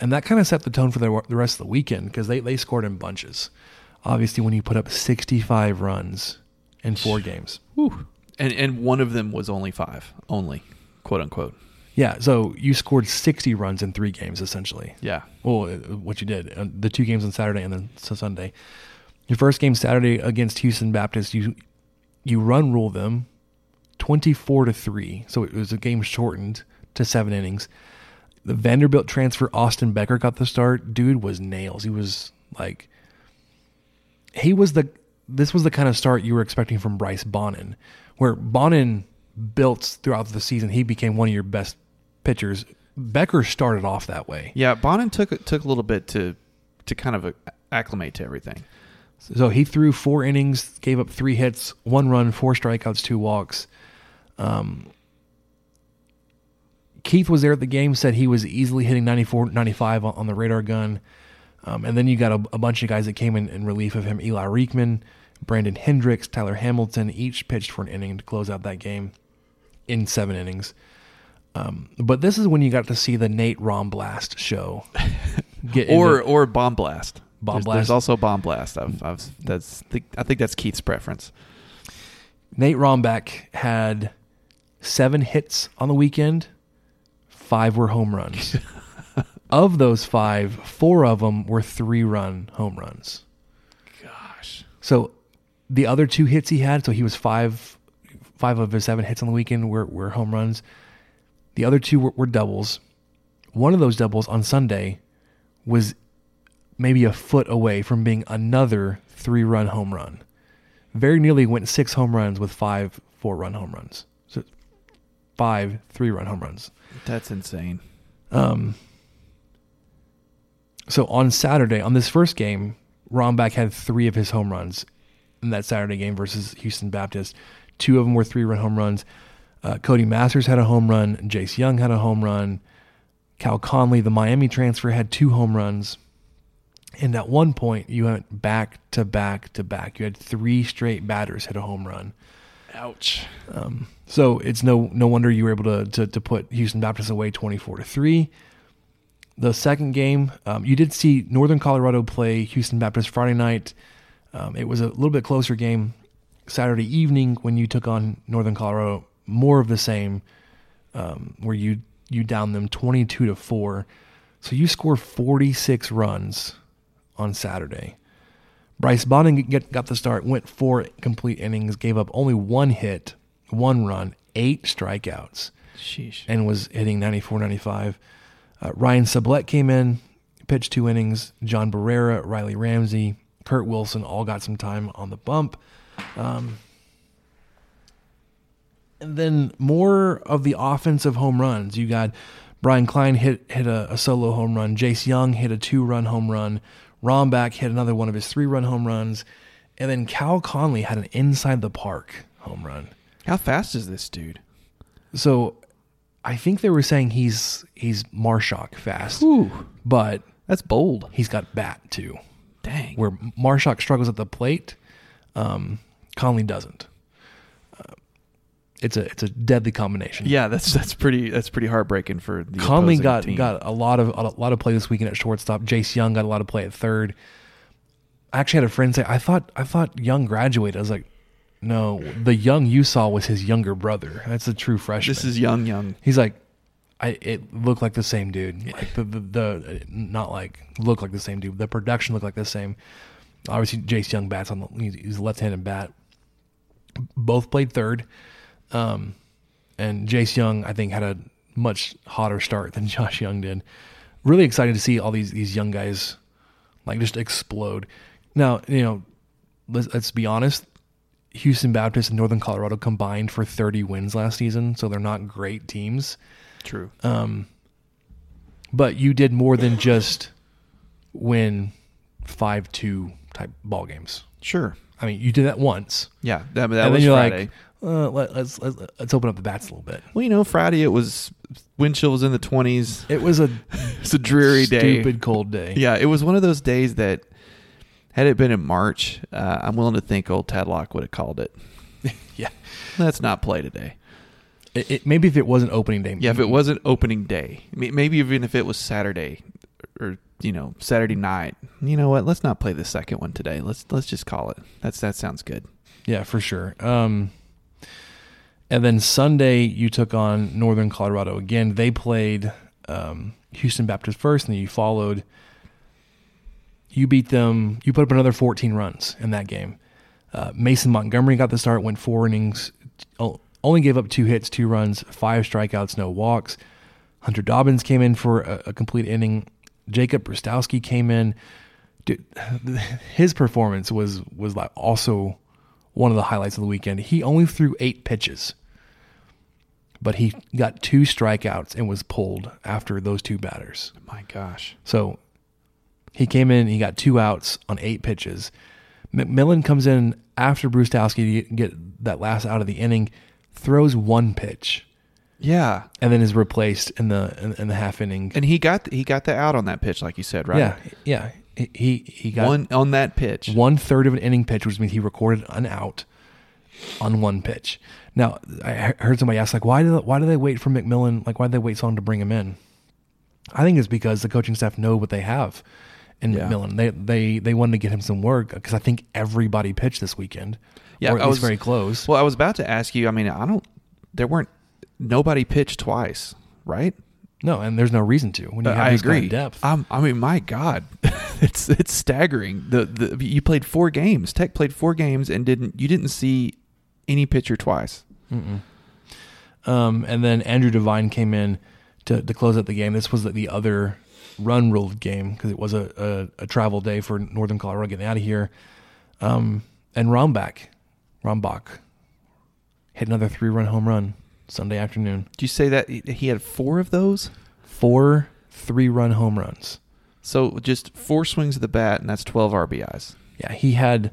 and that kind of set the tone for the rest of the weekend because they scored in bunches. Obviously, when you put up 65 runs in 4 games, whew. and one of them was only 5, only. "Quote unquote." Yeah, so you scored 60 runs in 3 games, essentially. Yeah. Well, what you did, the 2 games on Saturday and then Sunday. Your first game Saturday against Houston Baptist, you run rule them 24-3, so it was a game shortened to 7 innings. The Vanderbilt transfer Austin Becker got the start. Dude was nails. He was like, this was the kind of start you were expecting from Bryce Bonin, where Bonin built throughout the season, he became one of your best pitchers. Becker started off that way. Yeah, Bonin took a little bit to kind of acclimate to everything. So he threw 4 innings, gave up 3 hits, 1 run, 4 strikeouts, 2 walks. Keith was there at the game, said he was easily hitting 94, 95 on the radar gun. And then you got a bunch of guys that came in relief of him. Eli Reichman, Brandon Hendricks, Tyler Hamilton, each pitched for an inning to close out that game in 7 innings. But this is when you got to see the Nate Romblast show. or Bomb Blast. There's also Bomb Blast. I think that's Keith's preference. Nate Romback had 7 hits on the weekend. 5 were home runs. Of those 5, 4 of them were 3-run home runs. Gosh. So the other 2 hits he had, so he was five of his 7 hits on the weekend were home runs. The other 2 were doubles. One of those doubles on Sunday was maybe a foot away from being another 3-run home run. Very nearly went 6 home runs with 5 4-run home runs. So 5 3-run home runs. That's insane. So on Saturday, on this first game, Romback had 3 of his home runs in that Saturday game versus Houston Baptist. 2 of them were 3-run home runs. Cody Masters had a home run. Jace Young had a home run. Cal Conley, the Miami transfer, had 2 home runs. And at one point, you went back to back to back. You had 3 straight batters hit a home run. Ouch. So it's no wonder you were able to put Houston Baptist away 24-3. The second game, you did see Northern Colorado play Houston Baptist Friday night. It was a little bit closer game Saturday evening when you took on Northern Colorado. More of the same, where you down them 22-4. So you score 46 runs on Saturday. Bryce Bonin got the start, went 4 complete innings, gave up only 1 hit, 1 run, 8 strikeouts. Sheesh. And was hitting 94-95. Ryan Sublette came in, pitched 2 innings. John Barrera, Riley Ramsey, Kurt Wilson all got some time on the bump. And then more of the offensive home runs. You got Brian Klein hit a solo home run. Jace Young hit a 2-run home run. Romback hit another one of his 3-run home runs. And then Cal Conley had an inside-the-park home run. How fast is this dude? So I think they were saying he's Marshak fast. Ooh, but that's bold. He's got bat, too. Dang. Where Marshak struggles at the plate, Conley doesn't. It's a deadly combination. Yeah, that's pretty heartbreaking for the Conley got a lot of play this weekend at shortstop. Jace Young got a lot of play at third. I actually had a friend say, I thought Young graduated. I was like, no, the Young you saw was his younger brother. That's a true freshman. This is Young. He's like, it looked like the same dude. Like looked like the same dude. The production looked like the same. Obviously, Jace Young bats on he's a left-handed bat. Both played third. And Jace Young, I think, had a much hotter start than Josh Young did. Really excited to see all these young guys like just explode. Now, let's be honest. Houston Baptist and Northern Colorado combined for 30 wins last season, so they're not great teams. True. But you did more than just win 5-2 type ball games. Sure. I mean, you did that once. Yeah, that was Friday. Like, let's open up the bats a little bit. Well, Friday it was wind chill was in the 20s. It was a dreary day, stupid cold day. Yeah, it was one of those days that had it been in March, I'm willing to think old Tadlock would have called it. Yeah, let's not play today. It maybe if it wasn't opening day. Yeah, if it wasn't opening day, maybe even if it was Saturday or Saturday night. You know what? Let's not play the second one today. Let's just call it. That sounds good. Yeah, for sure. And then Sunday, you took on Northern Colorado again. They played Houston Baptist first, and then you followed. You beat them. You put up another 14 runs in that game. Mason Montgomery got the start, went 4 innings, only gave up 2 hits, 2 runs, 5 strikeouts, no walks. Hunter Dobbins came in for a complete inning. Jacob Brustowski came in. Dude, his performance was like also one of the highlights of the weekend. He only threw 8 pitches, but he got 2 strikeouts and was pulled after those 2 batters. My gosh. So he came in, he got 2 outs on 8 pitches. McMillan comes in after Brustowski to get that last out of the inning, throws 1 pitch. Yeah. And then is replaced in the half inning. And he got the out on that pitch, like you said, right? Yeah. He got one on that pitch. 1/3 of an inning pitch, which means he recorded an out on one pitch. Now, I heard somebody ask, like, why do they wait for McMillan? Like, why do they wait so long to bring him in? I think it's because the coaching staff know what they have in McMillan. They wanted to get him some work because I think everybody pitched this weekend. Yeah, or at least very close. Well, I was about to ask you. I mean, nobody pitched twice, right? No, and there's no reason to. When you have this kind of depth. I mean, my God, it's staggering. You played 4 games. Tech played 4 games and didn't see any pitcher twice. Mm-mm. And then Andrew Devine came in to close out the game. This was the other run ruled game because it was a travel day for Northern Colorado getting out of here. And Rombach hit another 3-run home run Sunday afternoon. Did you say that he had 4 of those? 4 3-run home runs. So just 4 swings of the bat, and that's 12 RBIs. Yeah, he had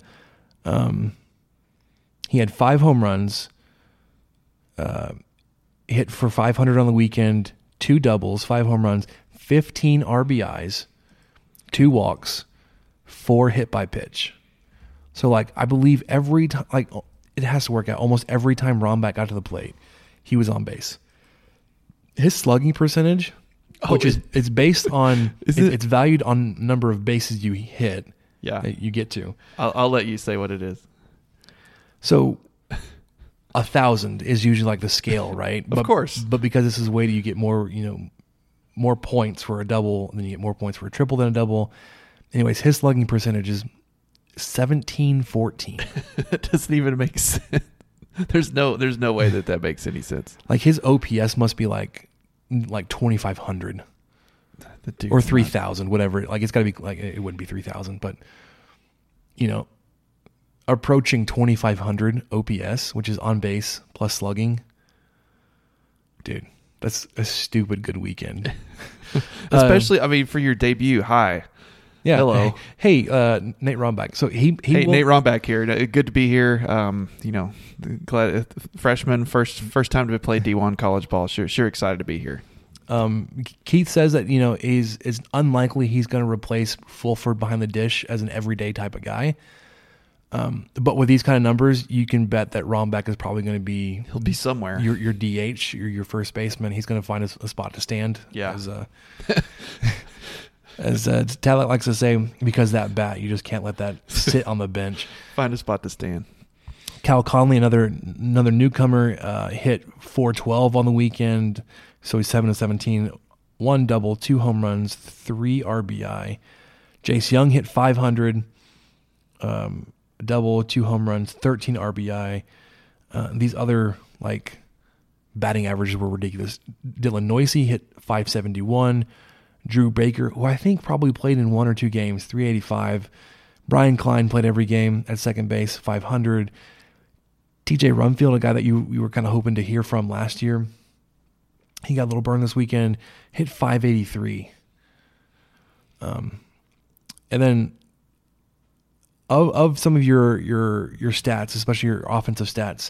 5 home runs, hit for 500 on the weekend, 2 doubles, 5 home runs, 15 RBIs, 2 walks, 4 hit by pitch. So, like, I believe every time, like, it has to work out. Almost every time Rombach got to the plate, he was on base. His slugging percentage, which is based on, it's valued on number of bases you hit. Yeah, that you get to. I'll let you say what it is. So, 1,000 is usually like the scale, right? Of course. But because this is a way that you get more, more points for a double, and then you get more points for a triple than a double. Anyways, his slugging percentage is 17-14. It doesn't even make sense. There's no way that makes any sense. Like, his OPS must be like 2,500 or 3,000, whatever. Like, it's got to be like, it wouldn't be 3,000, but approaching 2,500 OPS, which is on base plus slugging. Dude, that's a stupid good weekend. Especially, I mean, for your debut. Hi. Yeah. Hello. Hey, Nate Rombach. So Nate Rombach here. Good to be here. Glad freshman, first time to play D1 college ball. Sure excited to be here. Keith says that it's unlikely he's going to replace Fulford behind the dish as an everyday type of guy. But with these kind of numbers, you can bet that Rombach is probably going to be somewhere. Your DH, your first baseman. He's going to find a spot to stand. Yeah. As Talek likes to say, because that bat, you just can't let that sit on the bench. Find a spot to stand. Cal Conley, another newcomer, hit 412 on the weekend, so he's 7-17, 1 double, 2 home runs, 3 RBI. Jace Young hit 500, double, 2 home runs, 13 RBI. These other batting averages were ridiculous. Dylan Noisy hit 571. Drew Baker, who I think probably played in 1 or 2 games, 385. Brian Klein played every game at second base, 500. TJ Rumfield, a guy that you were kind of hoping to hear from last year, he got a little burn this weekend, hit 583. And then of some of your stats, especially your offensive stats,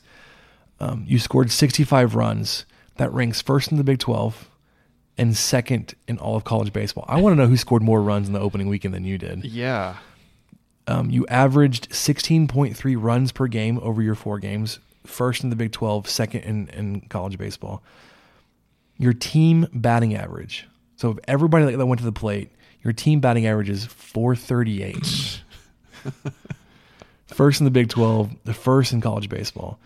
you scored 65 runs. That ranks first in the Big 12. And second in all of college baseball. I want to know who scored more runs in the opening weekend than you did. Yeah. You averaged 16.3 runs per game over your 4 games, first in the Big 12, second in college baseball. Your team batting average. So, if everybody that went to the plate, your team batting average is 438. First in the Big 12, the first in college baseball.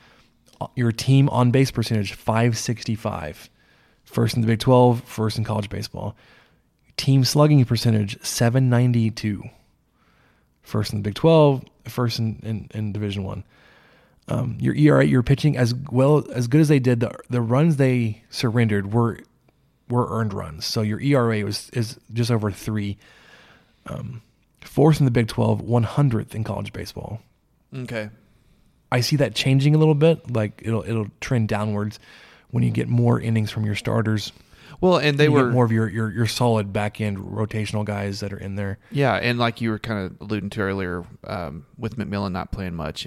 Your team on base percentage, 565. First in the Big 12, first in college baseball. Team slugging percentage, 792. First in the Big 12, first in Division I. Your ERA, your pitching, as good as they did, the runs they surrendered were earned runs. So your ERA is just over 3. Fourth in the Big 12, 100th in college baseball. Okay. I see that changing a little bit. Like, it'll trend downwards when you get more innings from your starters. Well, and they were more of your solid back end rotational guys that are in there. Yeah, and like you were kind of alluding to earlier, with McMillan not playing much,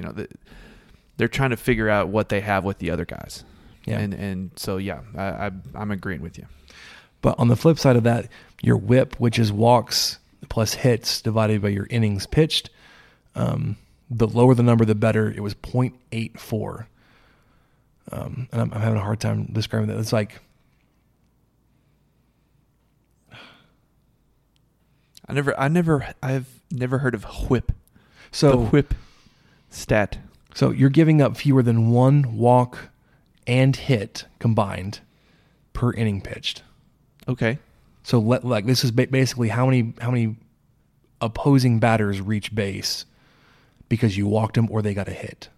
they're trying to figure out what they have with the other guys. Yeah, and so yeah, I'm agreeing with you. But on the flip side of that, your WHIP, which is walks plus hits divided by your innings pitched. The lower the number, the better. It was 0.84. And I'm having a hard time describing that. It's like, I've never heard of whip. So the whip stat. So you're giving up fewer than one walk and hit combined per inning pitched. Okay. So like this is basically how many opposing batters reach base because you walked them or they got a hit.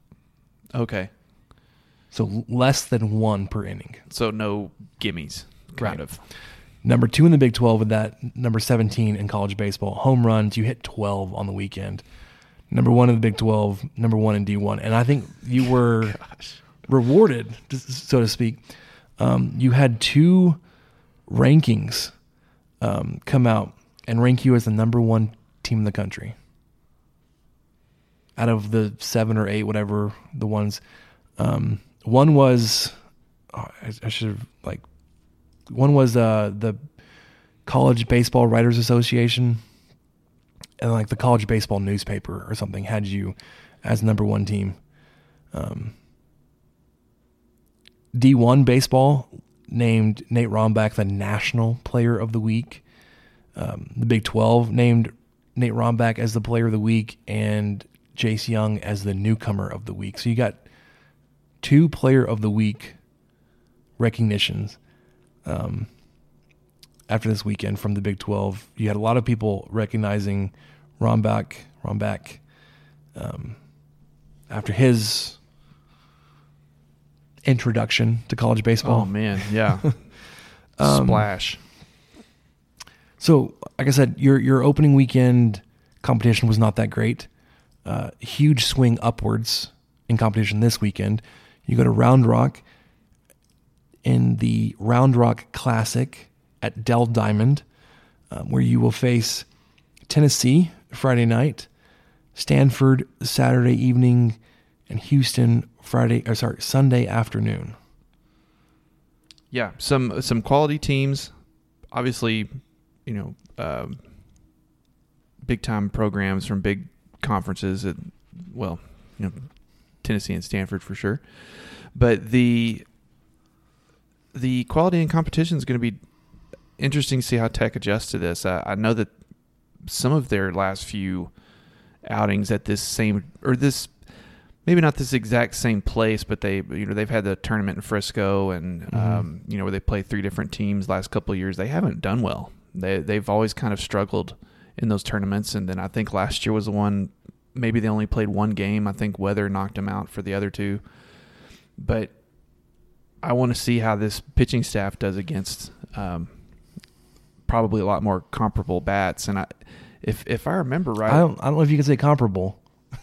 Okay. So less than one per inning. So no gimmies, kind of. Number 2 in the Big 12 with that, number 17 in college baseball. Home runs, you hit 12 on the weekend. Number 1 in the Big 12, number 1 in D1. And I think you were rewarded, so to speak. You had 2 rankings come out and rank you as the number 1 team in the country. Out of the 7 or 8, whatever the ones. One was, one was the College Baseball Writers Association, and like the college baseball newspaper or something had you as number 1 team. D1 baseball named Nate Rombach the National Player of the Week. The Big 12 named Nate Rombach as the Player of the Week and Jace Young as the Newcomer of the Week. So you got 2 Player of the Week recognitions. After this weekend from the Big 12, you had a lot of people recognizing Rombach, after his introduction to college baseball. Oh man. Yeah. Splash. So like I said, your opening weekend competition was not that great. Huge swing upwards in competition this weekend. You go to Round Rock in the Round Rock Classic at Dell Diamond, where you will face Tennessee Friday night, Stanford Saturday evening, and Houston Sunday afternoon. Yeah, some quality teams, obviously, big time programs from big conferences. Tennessee and Stanford for sure, but the quality and competition is going to be interesting to see how Tech adjusts to this. I know that some of their last few outings at maybe not this exact same place, but they've had the tournament in Frisco and where they play 3 different teams last couple of years. They haven't done well. They've always kind of struggled in those tournaments. And then I think last year was the one, maybe they only played 1 game. I think weather knocked them out for the other 2, but I want to see how this pitching staff does against probably a lot more comparable bats. And if I remember right, I don't know if you can say comparable.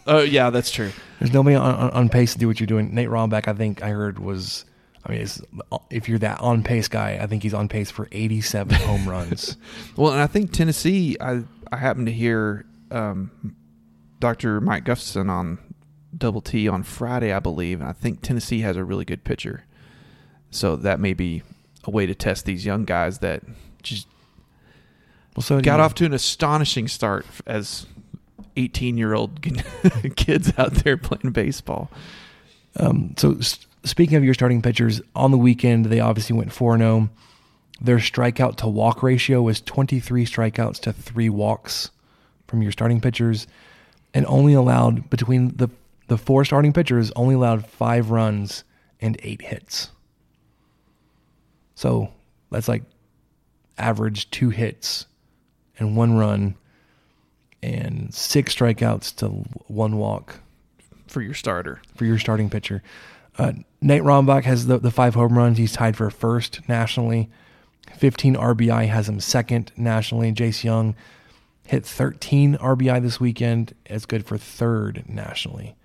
Oh yeah, that's true. There's nobody on pace to do what you're doing. Nate Rombach, I think I heard was, if you're that on pace guy, I think he's on pace for 87 home runs. Well, and I think Tennessee, I happened to hear Dr. Mike Gustafson on Double T on Friday, I believe. And I think Tennessee has a really good pitcher. So that may be a way to test these young guys that just got off to an astonishing start as 18-year-old kids out there playing baseball. So speaking of your starting pitchers, on the weekend they obviously went 4-0. Their strikeout to walk ratio was 23 strikeouts to 3 walks from your starting pitchers, and only allowed, between the 4 starting pitchers, only allowed 5 runs and 8 hits. So that's like average 2 hits and 1 run and 6 strikeouts to 1 walk for your starting pitcher. Nate Rombach has the 5 home runs. He's tied for first nationally. 15 RBI has him second nationally. Jace Young hit 13 RBI this weekend. It's good for third nationally.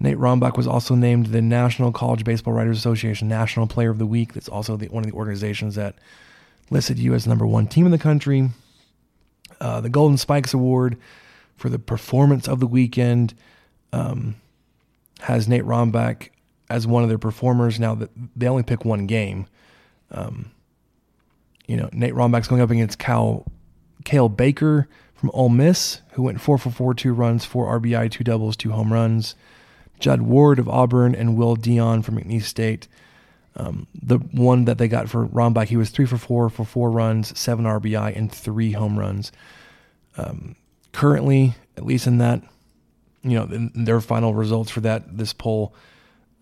Nate Rombach was also named the National College Baseball Writers Association National Player of the Week. That's also one of the organizations that listed you as number 1 team in the country. The Golden Spikes Award for the performance of the weekend has Nate Rombach as one of their performers. Now, they only pick 1 game, you know, Nate Romback's going up against Cale Baker from Ole Miss, who went 4-for-4, 2 runs, 4 RBI, 2 doubles, 2 home runs. Judd Ward of Auburn and Will Dion from McNeese State. The one that they got for Romback, he was 3-for-4 for 4 runs, 7 RBI, and 3 home runs. Currently, at least in that, you know, in their final results for that, this poll,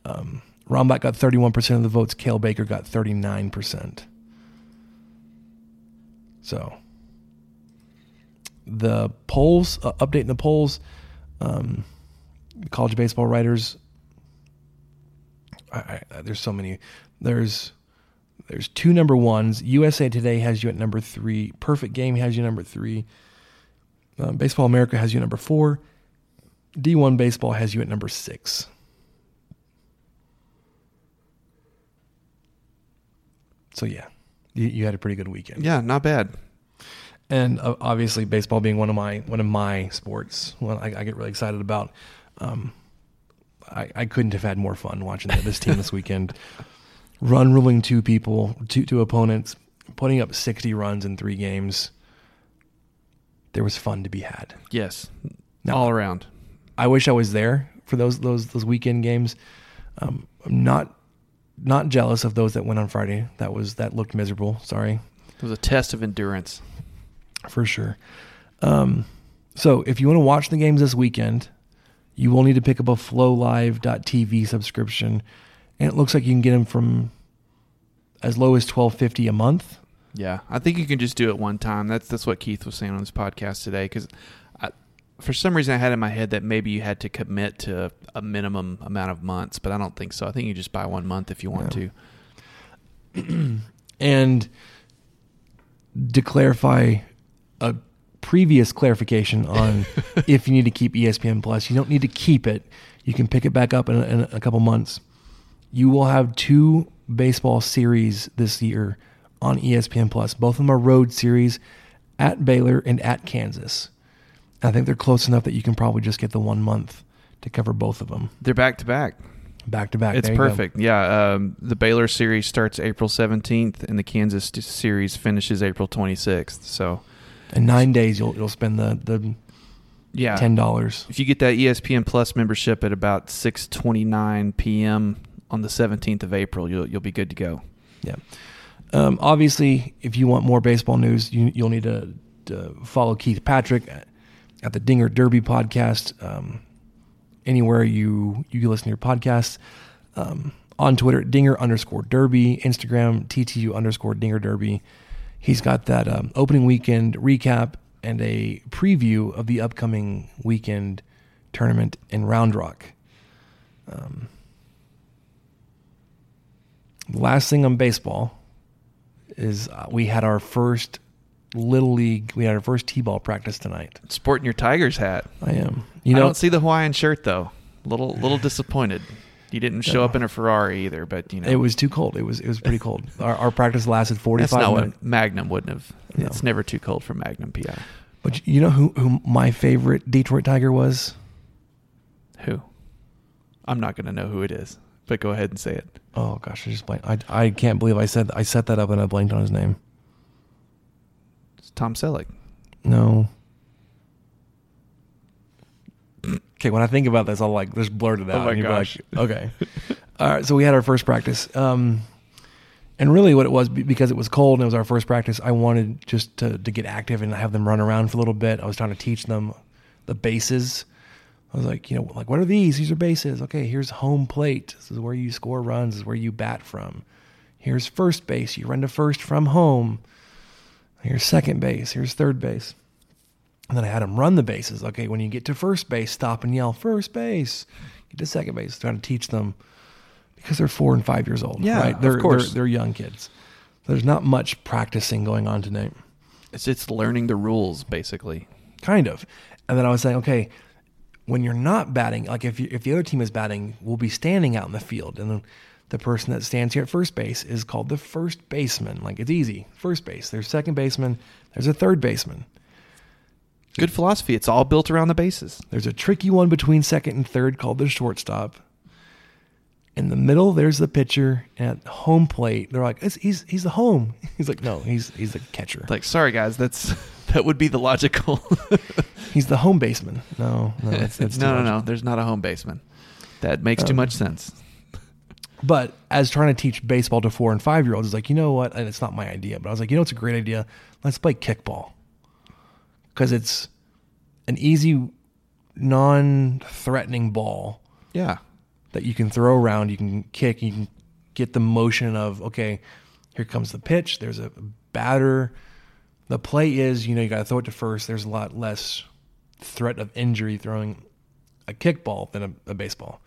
Romback got 31% of the votes. Cale Baker got 39%. So the polls, updating the polls, college baseball writers, there's so many. There's 2 number 1s. USA Today has you at number 3. Perfect Game has you number 3. Baseball America has you number 4. D1 Baseball has you at number 6. So, yeah, you had a pretty good weekend. Yeah, not bad. And obviously, baseball being one of my sports, one I get really excited about. I couldn't have had more fun watching this team this weekend. Run ruling two opponents, putting up 60 runs in 3 games. There was fun to be had. Yes, now, all around. I wish I was there for those weekend games. I'm not jealous of those that went on Friday. That looked miserable. Sorry, it was a test of endurance, for sure. So if you want to watch the games this weekend, you will need to pick up a flowlive.tv subscription, and it looks like you can get them from as low as $12.50 a month. Yeah, I think you can just do it one time. That's what Keith was saying on his podcast today, because for some reason I had in my head that maybe you had to commit to a minimum amount of months, but I don't think so. I think you just buy 1 month if you want to. And to clarify a previous clarification on if you need to keep ESPN Plus, you don't need to keep it. You can pick it back up in a couple months. You will have 2 baseball series this year on ESPN Plus. Both of them are road series, at Baylor and at Kansas. I think they're close enough that you can probably just get the 1 month to cover both of them. They're back-to-back. Back-to-back. It's perfect. Yeah, the Baylor series starts April 17th, and the Kansas series finishes April 26th. So, in 9 days, you'll spend the $10. If you get that ESPN Plus membership at about 6:29 p.m. on the 17th of April, you'll be good to go. Yeah. Obviously, if you want more baseball news, you'll need to follow Keith Patrick at the Dinger Derby podcast, anywhere you listen to your podcasts, on Twitter, @Dinger_Derby, Instagram, @TTU_Dinger Derby. He's got that opening weekend recap and a preview of the upcoming weekend tournament in Round Rock. Last thing on baseball is we had our first Little League. We had our first T-ball practice tonight. Sporting your Tigers hat. I am. I don't see the Hawaiian shirt though. Little disappointed. You didn't show up in a Ferrari either, but you know it was too cold. It was pretty cold. Our practice lasted 45 minutes. That's not what Magnum wouldn't have. No. It's never too cold for Magnum PI. But you know who my favorite Detroit Tiger was? Who? I'm not going to know who it is, but go ahead and say it. Oh gosh, I just blanked. I can't believe I set that up and I blanked on his name. Tom Selleck. No. Okay, when I think about this, I'll like just blurt it out. Oh my gosh. Like, okay. All right, so we had our first practice. And really what it was, because it was cold and it was our first practice, I wanted just to get active and have them run around for a little bit. I was trying to teach them the bases. I was like, what are these? These are bases. Okay, here's home plate. This is where you score runs. This is where you bat from. Here's first base. You run to first from home. Here's second base. Here's third base. And then I had them run the bases. Okay, when you get to first base, stop and yell, first base. Get to second base. Trying to teach them because they're 4 and 5 years old. Yeah, right? Of course. They're young kids. There's not much practicing going on tonight. It's learning the rules, basically. Kind of. And then I was saying, okay, when you're not batting, like if the other team is batting, we'll be standing out in the field. And then the person that stands here at first base is called the first baseman. Like, it's easy. First base. There's second baseman. There's a third baseman. Good philosophy. It's all built around the bases. There's a tricky one between second and third called the shortstop. In the middle, there's the pitcher, and at home plate, they're like, he's the home. He's like, no, he's the catcher. Like, sorry guys, that would be the logical. He's the home baseman. No, that's no. There's not a home baseman. That makes too much sense. But as trying to teach baseball to 4 and 5 year olds, is like, you know what? And it's not my idea, but I was like, you know, it's a great idea. Let's play kickball because it's an easy, non-threatening ball. Yeah. That you can throw around, you can kick, you can get the motion of, okay, here comes the pitch, there's a batter. The play is, you got to throw it to first. There's a lot less threat of injury throwing a kickball than a baseball.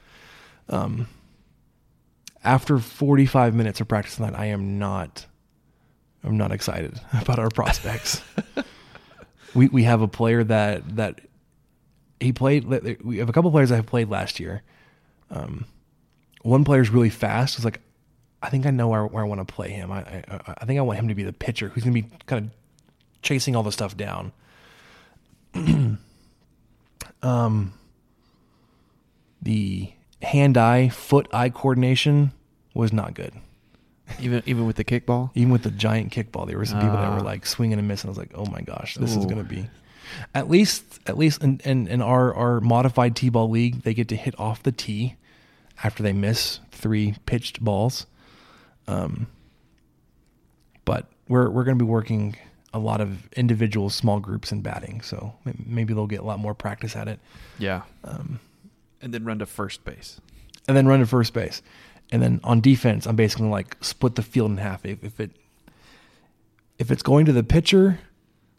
After 45 minutes of practice tonight, I'm not excited about our prospects. We have a player that he played. We have a couple players that have played last year. One player's really fast. It's like, I think I know where I want to play him. I think I want him to be the pitcher who's going to be kind of chasing all the stuff down. The hand-eye, foot-eye coordination was not good. Even with the kickball? Even with the giant kickball, there were some people that were like swinging and missing. I was like, oh my gosh, this is going to be... At least in our modified T-ball league, they get to hit off the tee after they miss 3 pitched balls. But we're going to be working a lot of individual small groups in batting, so maybe they'll get a lot more practice at it. Yeah. And then run to first base. And then on defense, I'm basically like split the field in half. If it's going to the pitcher,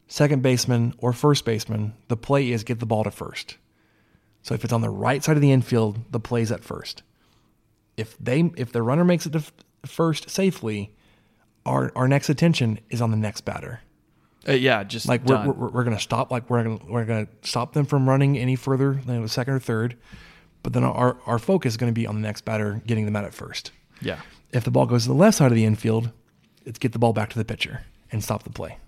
second baseman, or first baseman, the play is get the ball to first. So if it's on the right side of the infield, the play's at first. If the runner makes it to first safely, our next attention is on the next batter. Just like we're gonna stop. Like we're gonna stop them from running any further than it was second or third. But then our focus is gonna be on the next batter getting them out at first. Yeah. If the ball goes to the left side of the infield, it's get the ball back to the pitcher and stop the play.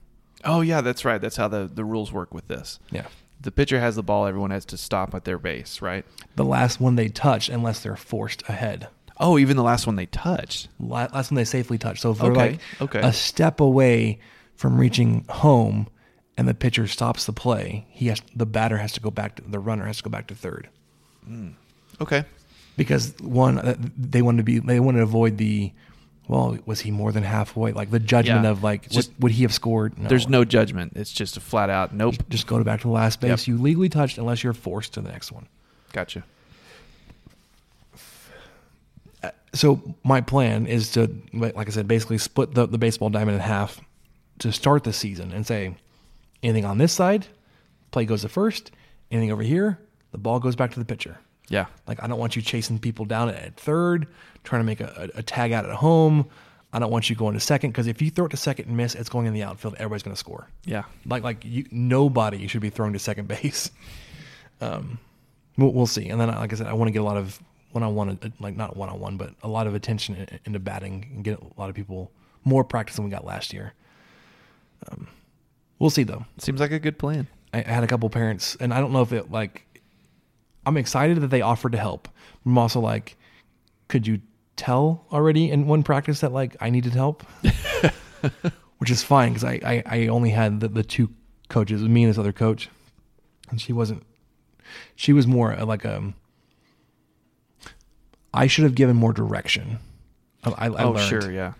Oh, yeah, that's right. That's how the rules work with this. Yeah. The pitcher has the ball. Everyone has to stop at their base, right? The last one they touch, unless they're forced ahead. Oh, even the last one they touched? Last one they safely touched. So if they're a step away from reaching home and the pitcher stops the play, the batter has to go back to, the runner has to go back to third. Mm. Okay. Because, one, they wanted to avoid the... Well, was he more than halfway? Like the judgment of like, just, would he have scored? No. There's no judgment. It's just a flat out nope. Just go back to the last base. Yep. You legally touched unless you're forced to the next one. Gotcha. So my plan is to, like I said, basically split the baseball diamond in half to start the season and say, anything on this side, play goes to first. Anything over here, the ball goes back to the pitcher. Yeah. Like, I don't want you chasing people down at third, trying to make a tag out at home. I don't want you going to second, because if you throw it to second and miss, it's going in the outfield. Everybody's going to score. Yeah. Nobody should be throwing to second base. We'll see. And then, like I said, I want to get a lot of one-on-one, like not one-on-one, but a lot of attention into batting and get a lot of people more practice than we got last year. We'll see, though. Seems like a good plan. I had a couple parents, and I don't know if it, like... I'm excited that they offered to help. I'm also like, could you tell already in one practice that like I needed help? Which is fine because I only had the 2 coaches, me and this other coach. And she was more like I should have given more direction. I learned. Sure, yeah.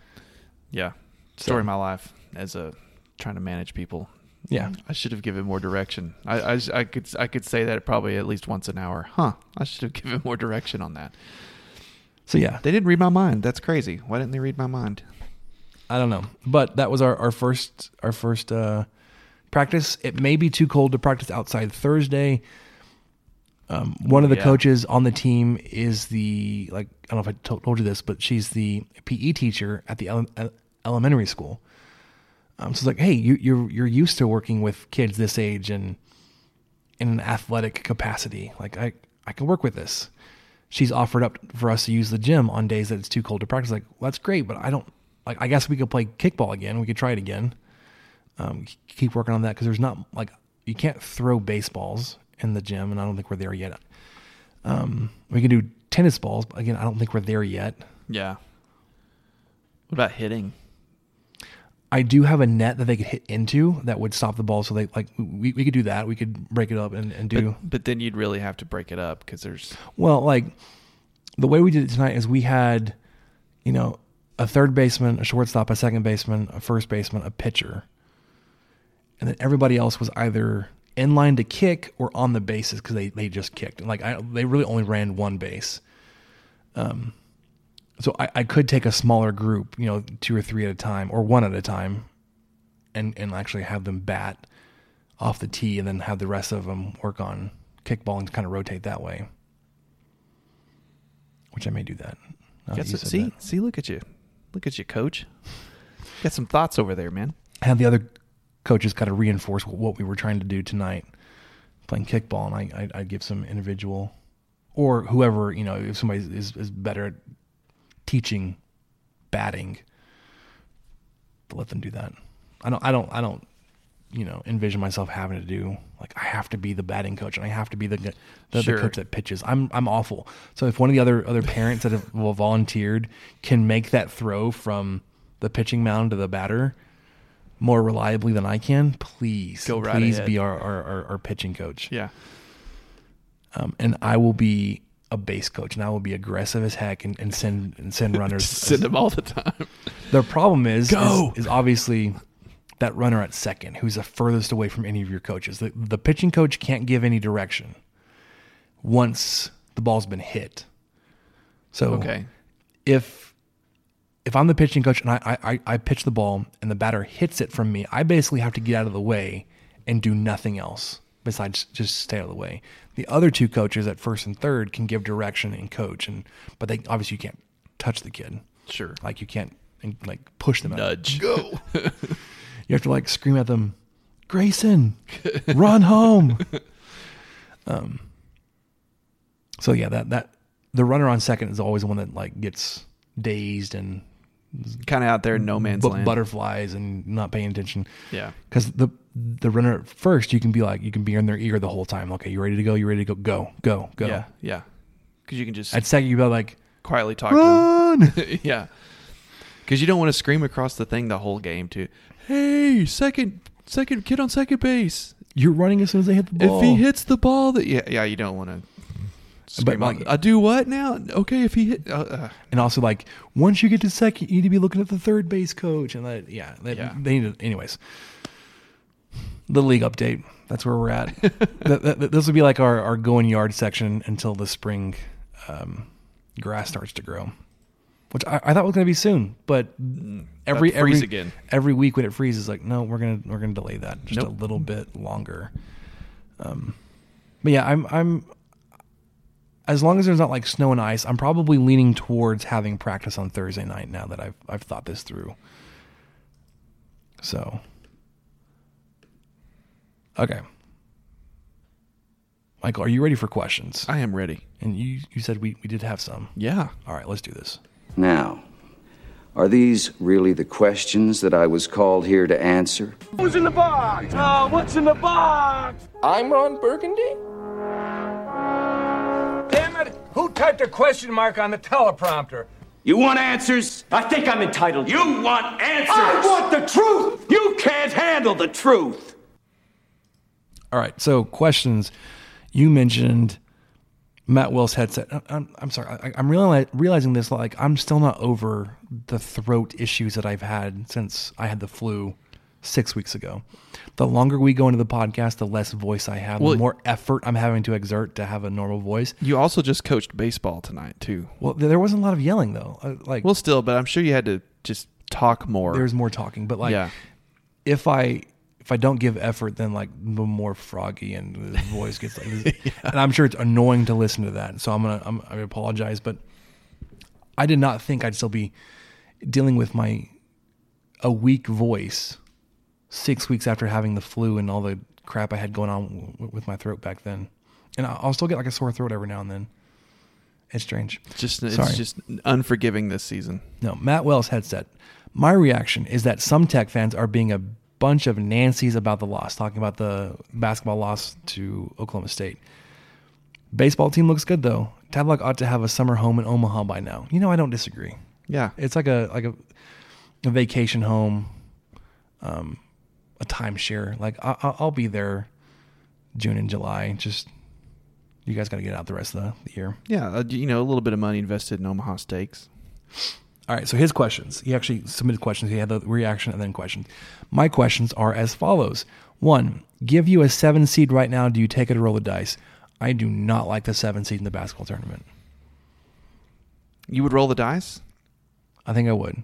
Yeah. Story of my life as trying to manage people. Yeah, I should have given more direction. I could say that probably at least once an hour. Huh? I should have given more direction on that. So yeah, they didn't read my mind. That's crazy. Why didn't they read my mind? I don't know. But that was our first practice. It may be too cold to practice outside Thursday. One of the coaches on the team is I don't know if I told you this, but she's the PE teacher at the elementary school. So it's like, hey, you're used to working with kids this age and in an athletic capacity. Like I can work with this. She's offered up for us to use the gym on days that it's too cold to practice. Like, well, that's great, but I guess we could play kickball again. We could try it again. Keep working on that. Cause there's not like, you can't throw baseballs in the gym and I don't think we're there yet. We can do tennis balls. But again, I don't think we're there yet. Yeah. What about hitting? I do have a net that they could hit into that would stop the ball. So they like we could do that. We could break it up and do. But then you'd really have to break it up because there's. Well, like the way we did it tonight is we had, you know, a third baseman, a shortstop, a second baseman, a first baseman, a pitcher, and then everybody else was either in line to kick or on the bases because they just kicked. Like they really only ran one base. So I could take a smaller group, you know, two or three at a time or one at a time and actually have them bat off the tee and then have the rest of them work on kickball and kind of rotate that way, which I may do that. See, look at you. Look at you, coach. Got some thoughts over there, man. I had the other coaches kind of reinforce what we were trying to do tonight, playing kickball, and I'd give some individual or whoever, you know, if somebody is better at teaching batting, to let them do that. I don't you know, envision myself having to do like I have to be the batting coach and I have to be the coach that pitches. I'm awful. So if one of the other parents that have volunteered can make that throw from the pitching mound to the batter more reliably than I can, please be our pitching coach. Yeah. And I will be a base coach, and I will be aggressive as heck and send runners. Send them all the time. The problem is obviously that runner at second who's the furthest away from any of your coaches. The pitching coach can't give any direction once the ball's been hit. So okay. If I'm the pitching coach and I pitch the ball and the batter hits it from me, I basically have to get out of the way and do nothing else besides just stay out of the way. The other two coaches at first and third can give direction and coach, but they obviously you can't touch the kid. Sure, like you can't like push them. Nudge. Out. Go. You have to like scream at them, Grayson, run home. So yeah, that the runner on second is always the one that like gets dazed and kind of out there in no man's land, butterflies and not paying attention. Yeah, because the runner at first, you can be in their ear the whole time. Okay, you ready to go? Go. Yeah. Because you can just at second you be like quietly talk. Run. To him. Yeah. Because you don't want to scream across the thing the whole game too. Hey, second kid on second base. You're running as soon as they hit the ball. If he hits the ball, you don't want to. But like, I do what now? Okay, if he hit, and also like once you get to second, you need to be looking at the third base coach, and they need to. Anyways, the league update. That's where we're at. This will be like our going yard section until the spring grass starts to grow, which I thought was going to be soon. But every week when it freezes, like no, we're gonna delay that just a little bit longer. But yeah, I'm. As long as there's not like snow and ice, I'm probably leaning towards having practice on Thursday night now that I've thought this through. So, okay. Michael, are you ready for questions? I am ready. And you said we did have some. Yeah. All right, let's do this. Now, are these really the questions that I was called here to answer? Who's in the box? Oh, what's in the box? I'm Ron Burgundy. Who typed a question mark on the teleprompter? You want answers? I think I'm entitled. You want answers? I want the truth! You can't handle the truth! All right, so questions. You mentioned Matt Wells' headset. I'm sorry. I'm realizing this. Like, I'm still not over the throat issues that I've had since I had the flu 6 weeks ago. The longer we go into the podcast, the less voice I have, the more effort I'm having to exert to have a normal voice. You also just coached baseball tonight too. Well, there wasn't a lot of yelling though. But I'm sure you had to just talk more. There's more talking, but like, yeah. If I don't give effort, then like the more froggy and the voice gets like, yeah. And I'm sure it's annoying to listen to that. So I apologize, but I did not think I'd still be dealing with a weak voice 6 weeks after having the flu and all the crap I had going on with my throat back then. And I'll still get like a sore throat every now and then. It's strange. It's just unforgiving this season. No, Matt Wells' headset. My reaction is that some Tech fans are being a bunch of Nancy's about the loss, talking about the basketball loss to Oklahoma State. Baseball team looks good, though. Tadlock ought to have a summer home in Omaha by now. You know, I don't disagree. Yeah. It's like a vacation home, a timeshare. Like I'll be there June and July. Just, you guys got to get out the rest of the year. Yeah. You know, a little bit of money invested in Omaha Steaks. All right. So his questions, he actually submitted questions. He had the reaction and then questions. My questions are as follows. 1, give you a 7 seed right now. Do you take it or roll the dice? I do not like the 7 seed in the basketball tournament. You would roll the dice? I think I would.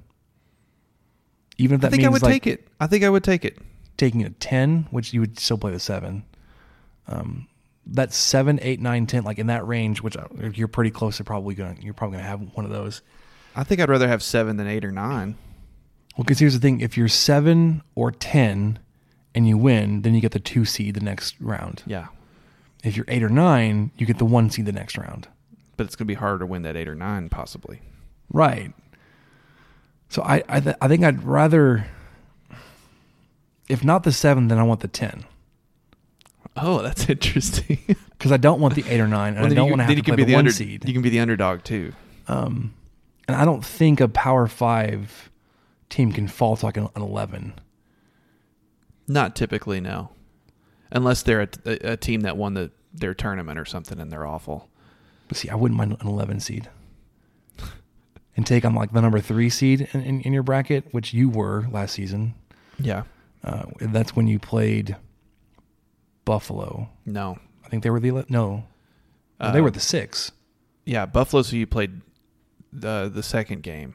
Even if that means I would take it. I think I would take it. Taking a 10, which you would still play the 7. That's 7, 8, 9, 10, like in that range, which you're pretty close to you're probably going to have one of those. I think I'd rather have 7 than 8 or 9. Well, because here's the thing. If you're 7 or 10 and you win, then you get the 2 seed the next round. Yeah. If you're 8 or 9, you get the 1 seed the next round. But it's going to be harder to win that 8 or 9 possibly. Right. So I think I'd rather, if not the 7, then I want the 10. Oh, that's interesting. Because I don't want the 8 or 9, and well, I don't want to have to play the 1 seed. You can be the underdog, too. And I don't think a Power 5 team can fall to like an 11. Not typically, no. Unless they're a team that won their tournament or something, and they're awful. But see, I wouldn't mind an 11 seed. And take on like the number 3 seed in your bracket, which you were last season. Yeah. That's when you played Buffalo. No. I think they were they were the 6. Yeah, Buffalo, so you played the second game.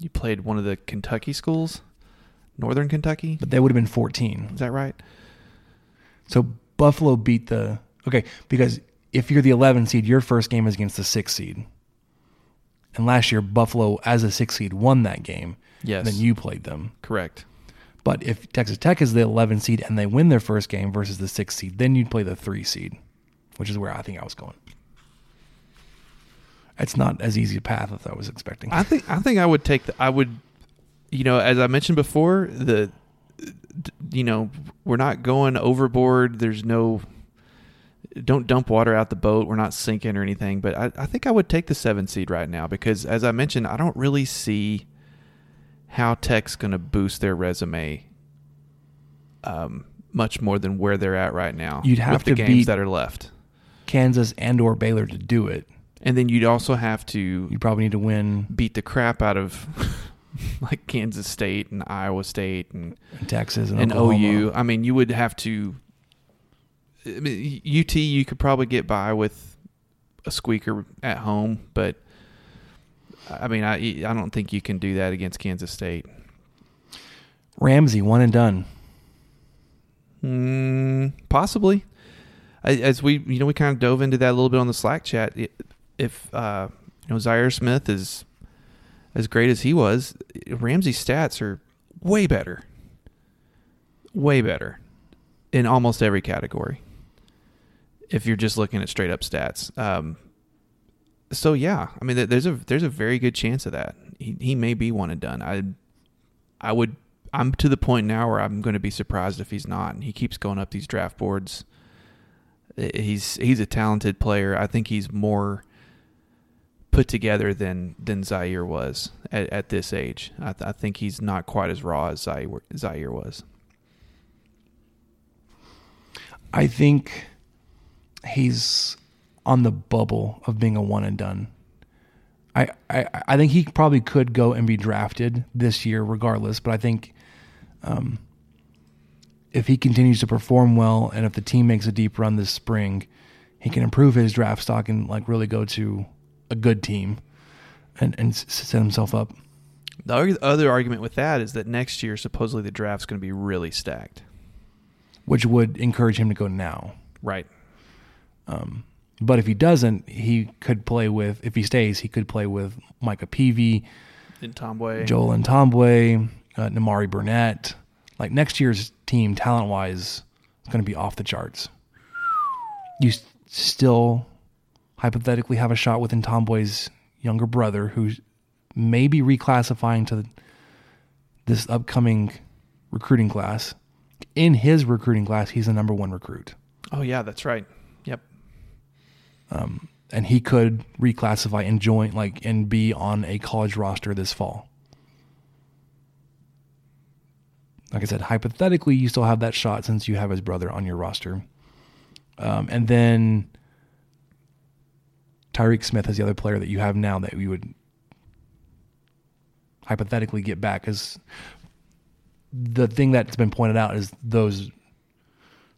You played one of the Kentucky schools, Northern Kentucky. But they would have been 14. Is that right? So Buffalo beat because if you're the 11 seed, your first game is against the 6 seed. And last year, Buffalo, as a 6 seed, won that game. Yes. And then you played them. Correct. But if Texas Tech is the 11 seed and they win their first game versus the 6 seed, then you'd play the 3 seed, which is where I think I was going. It's not as easy a path as I was expecting. I think I would take as I mentioned before, we're not going overboard. Don't dump water out the boat. We're not sinking or anything, but I think I would take the 7 seed right now because, as I mentioned, I don't really see how Tech's going to boost their resume much more than where they're at right now. You'd have to beat that are left, Kansas and or Baylor, to do it, and then you'd also have to. You probably need to beat the crap out of like Kansas State and Iowa State and Texas and OU. I mean, you would have to. I mean, UT, you could probably get by with a squeaker at home, but I mean, I don't think you can do that against Kansas State. Ramsey, one and done. Possibly. As we kind of dove into that a little bit on the Slack chat. If Zaire Smith is as great as he was, Ramsey's stats are way better. Way better in almost every category. If you're just looking at straight up stats, so yeah, I mean, there's a very good chance of that. He may be one and done. I'm to the point now where I'm going to be surprised if he's not. And he keeps going up these draft boards. He's a talented player. I think he's more put together than Zaire was at this age. I think he's not quite as raw as Zaire was. I think he's on the bubble of being a one and done. I think he probably could go and be drafted this year regardless, but I think if he continues to perform well and if the team makes a deep run this spring, he can improve his draft stock and like really go to a good team and set himself up. The other argument with that is that next year, supposedly the draft's going to be really stacked, which would encourage him to go now. Right. But if he doesn't, if he stays, he could play with Micah Peavy, Joel Ntombwe, Namari Burnett. Like next year's team, talent-wise, is going to be off the charts. You still hypothetically have a shot with Ntombwe's younger brother, who's maybe reclassifying to this upcoming recruiting class. In his recruiting class, he's the number 1 recruit. Oh, yeah, that's right. Yep. and he could reclassify and join, like, and be on a college roster this fall. Like I said, hypothetically, you still have that shot since you have his brother on your roster. And then Tyreek Smith is the other player that you have now that we would hypothetically get back. Because the thing that's been pointed out is those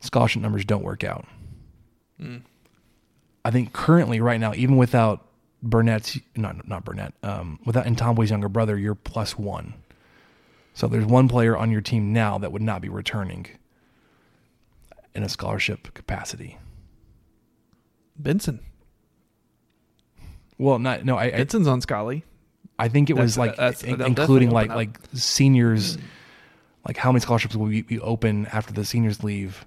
scholarship numbers don't work out. Mm. I think currently, right now, even without Burnett's, without Ntombe's younger brother, you're plus one. So there's one player on your team now that would not be returning in a scholarship capacity. Benson. Well, not no. I Benson's on Scally. I think it was including like seniors. Like how many scholarships will be open after the seniors leave?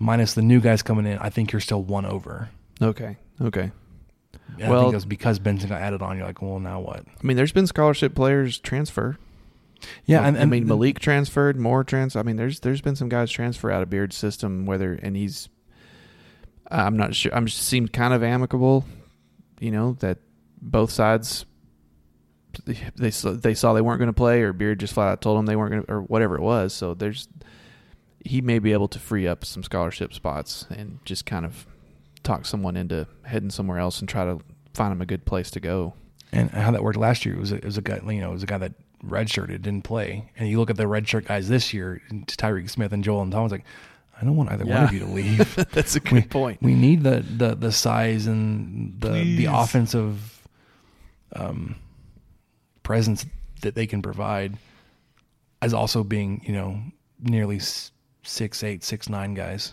Minus the new guys coming in, I think you're still one over. Okay. And well, I think it was because Benson got added on. You're like, well, now what? I mean, there's been scholarship players transfer. Yeah, like, and I mean Malik transferred, Moore transferred. I mean, there's been some guys transfer out of Beard's system. I'm not sure. I'm seemed kind of amicable, you know, that both sides they saw they weren't going to play, or Beard just flat out told them they weren't going to, or whatever it was. So he may be able to free up some scholarship spots and just kind of talk someone into heading somewhere else and try to find him a good place to go. And how that worked last year it was a guy that redshirted, didn't play. And you look at the redshirt guys this year, Tyreek Smith and Joel and Tom, was like, I don't want either one of you to leave. That's a good point. We need the size and the offensive presence that they can provide, as also being, you know, nearly 6'8", 6'9" guys.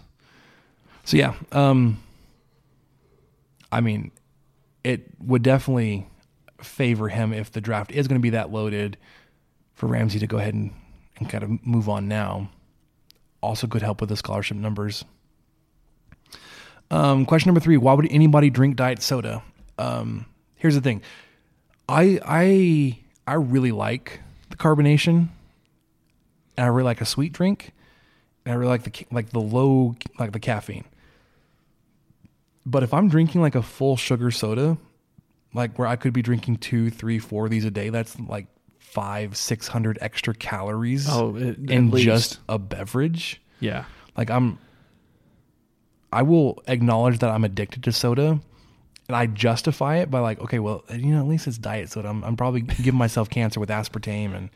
So yeah, I mean, it would definitely favor him if the draft is going to be that loaded for Ramsey to go ahead and kind of move on now. Also could help with the scholarship numbers. Question number 3, why would anybody drink diet soda? Here's the thing. I really like the carbonation, and I really like a sweet drink, and I really like the caffeine. But if I'm drinking like a full sugar soda, like where I could be drinking 2, 3, 4 of these a day, that's like 500-600 extra calories in just a beverage. Yeah. Like I will acknowledge that I'm addicted to soda, and I justify it by like, okay, well, you know, at least it's diet soda. I'm probably giving myself cancer with aspartame and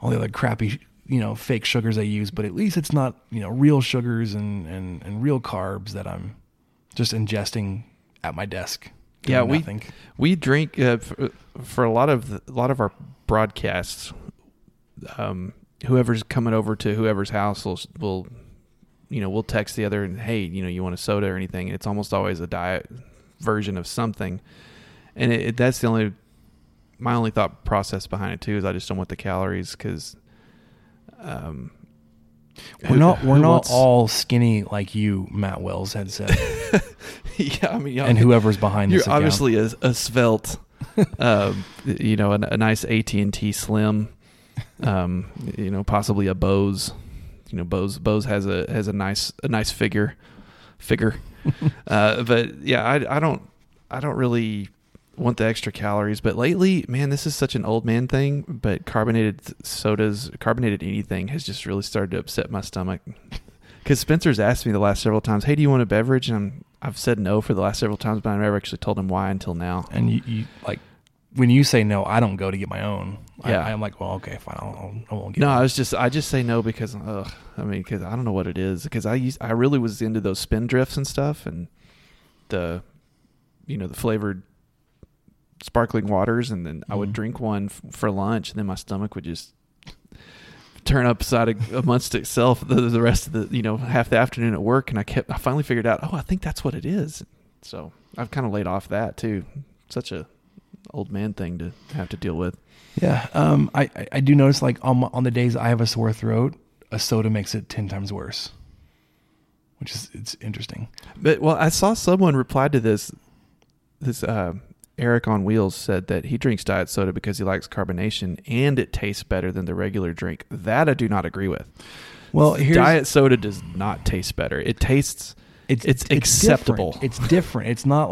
all the other crappy, you know, fake sugars I use, but at least it's not, you know, real sugars and real carbs that I'm just ingesting at my desk. Yeah, we drink for a lot of our broadcasts. Whoever's coming over to whoever's house will, you know, we'll text the other and, hey, you know, you want a soda or anything? And it's almost always a diet version of something, and that's my only thought process behind it too is I just don't want the calories because we're not all skinny like you, Matt Wells had said. Yeah, I mean, and whoever's behind this account. You're obviously a svelte, you know, a nice AT&T Slim, you know, possibly a Bose. You know, Bose has a nice figure. But yeah, I don't really want the extra calories. But lately, man, this is such an old man thing. But carbonated anything has just really started to upset my stomach. Because Spencer's asked me the last several times, hey, do you want a beverage? And I've said no for the last several times, but I never actually told him why until now. And you like, when you say no, I don't go to get my own. Yeah. I'm like, well, okay, fine. I won't get mine. I just say no because, because I don't know what it is. Because I really was into those Spindrifts and stuff, and the, you know, the flavored sparkling waters. And then I would drink one for lunch, and then my stomach would just turn upside amongst itself the rest of the, you know, half the afternoon at work. And I finally figured out, I think that's what it is. So I've kind of laid off that too. Such a old man thing to have to deal with. Yeah. I do notice, like, on the days I have a sore throat, a soda makes it 10 times worse, which is, it's interesting. But, well, I saw someone reply to this, Eric on Wheels said that he drinks diet soda because he likes carbonation and it tastes better than the regular drink. That I do not agree with. Well, diet soda does not taste better. It tastes It's acceptable. It's different. It's not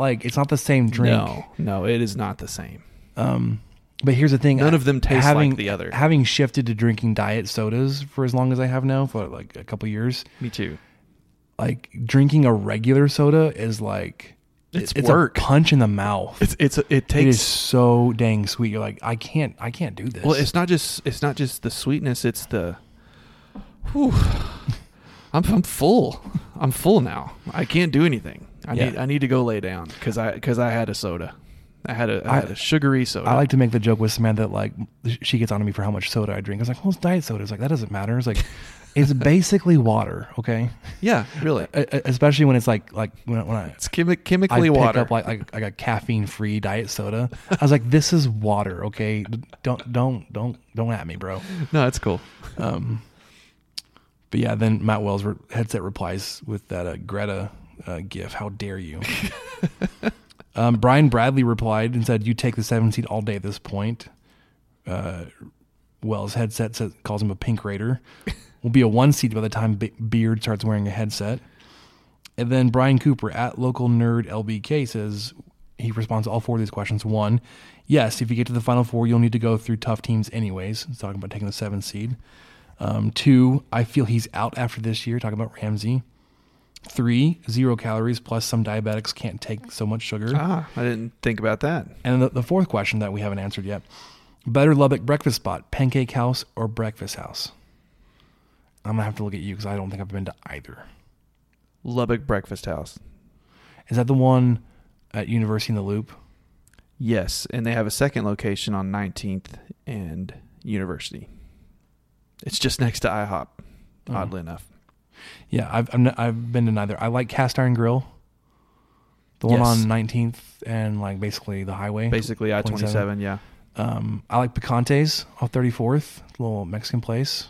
the same drink. No, it is not the same. But here's the thing. None of them taste like the other. Having shifted to drinking diet sodas for as long as I have now, for like a couple years. Me too. Like drinking a regular soda is like, it's work. A punch in the mouth. It is so dang sweet. You're like, I can't do this. Well, it's not just the sweetness. It's the, whew, I'm full. I'm full now. I can't do anything. I need to go lay down because I had a soda. I had a sugary soda. I like to make the joke with Samantha that like she gets on to me for how much soda I drink. I was like, well, it's diet soda. It's like, that doesn't matter. It's like, it's basically water. Okay. Yeah, really. Especially when it's like when I it's chemically water. Pick up like a caffeine free diet soda. I was like, this is water. Okay. Don't at me, bro. No, it's cool. But yeah, then Matt Wells headset replies with that Greta gif. How dare you? Brian Bradley replied and said, you take the 7 seed all day at this point. Wells' headset calls him a pink raider. Will be a 1 seed by the time Beard starts wearing a headset. And then Brian Cooper at local nerd LBK says, he responds to all 4 of these questions. 1, yes, if you get to the final 4, you'll need to go through tough teams anyways. He's talking about taking the 7 seed. 2, I feel he's out after this year. Talking about Ramsey. 3, 0 calories, plus some diabetics can't take so much sugar. Ah, I didn't think about that. And the 4th question that we haven't answered yet. Better Lubbock breakfast spot, Pancake House or Breakfast House? I'm going to have to look at you because I don't think I've been to either. Lubbock Breakfast House. Is that the one at University in the Loop? Yes, and they have a second location on 19th and University. It's just next to IHOP, oddly enough. Yeah, I've been to neither. I like Cast Iron Grill, the one on 19th and like basically the highway, basically I-27. Yeah, I like Picante's off 34th, a little Mexican place.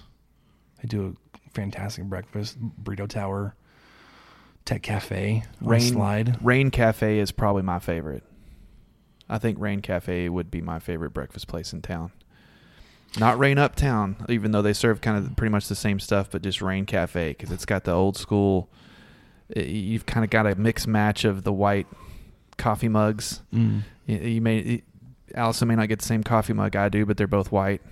They do a fantastic breakfast. Burrito Tower, Tech Cafe, Rain Cafe is probably my favorite. I think Rain Cafe would be my favorite breakfast place in town. Not Rain Uptown, even though they serve kind of pretty much the same stuff, but just Rain Cafe because it's got the old school. You've kind of got a mix match of the white coffee mugs. Mm. Allison may not get the same coffee mug I do, but they're both white.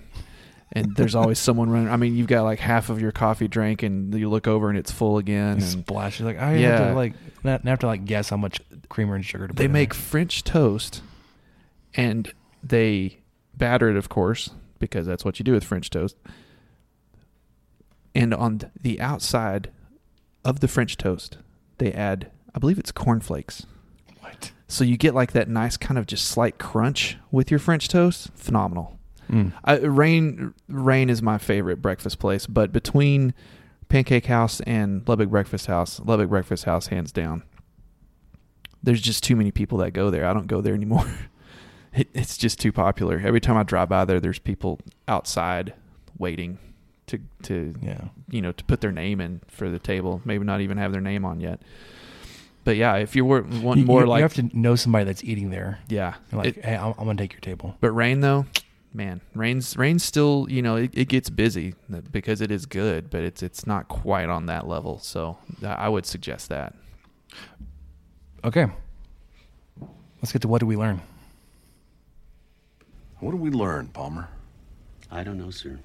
And there's always someone running. I mean, you've got like half of your coffee drink, and you look over and it's full again. And splash. You're like, I have to guess how much creamer and sugar to put in. They make French toast, and they batter it, of course, because that's what you do with French toast. And on the outside of the French toast, they add, I believe it's cornflakes. What? So you get like that nice kind of just slight crunch with your French toast. Phenomenal. Mm. Rain is my favorite breakfast place, but between Pancake House and Lubbock Breakfast House, hands down. There's just too many people that go there. I don't go there anymore. It's just too popular. Every time I drive by there, there's people outside waiting to put their name in for the table. Maybe not even have their name on yet. But yeah, if you want more, you have to know somebody that's eating there. Yeah, and like hey, I'm gonna take your table. But Rain though, man, Rain's still it gets busy because it is good, but it's not quite on that level. So I would suggest that. Okay, let's get to what do we learn. What did we learn, Palmer? I don't know, sir.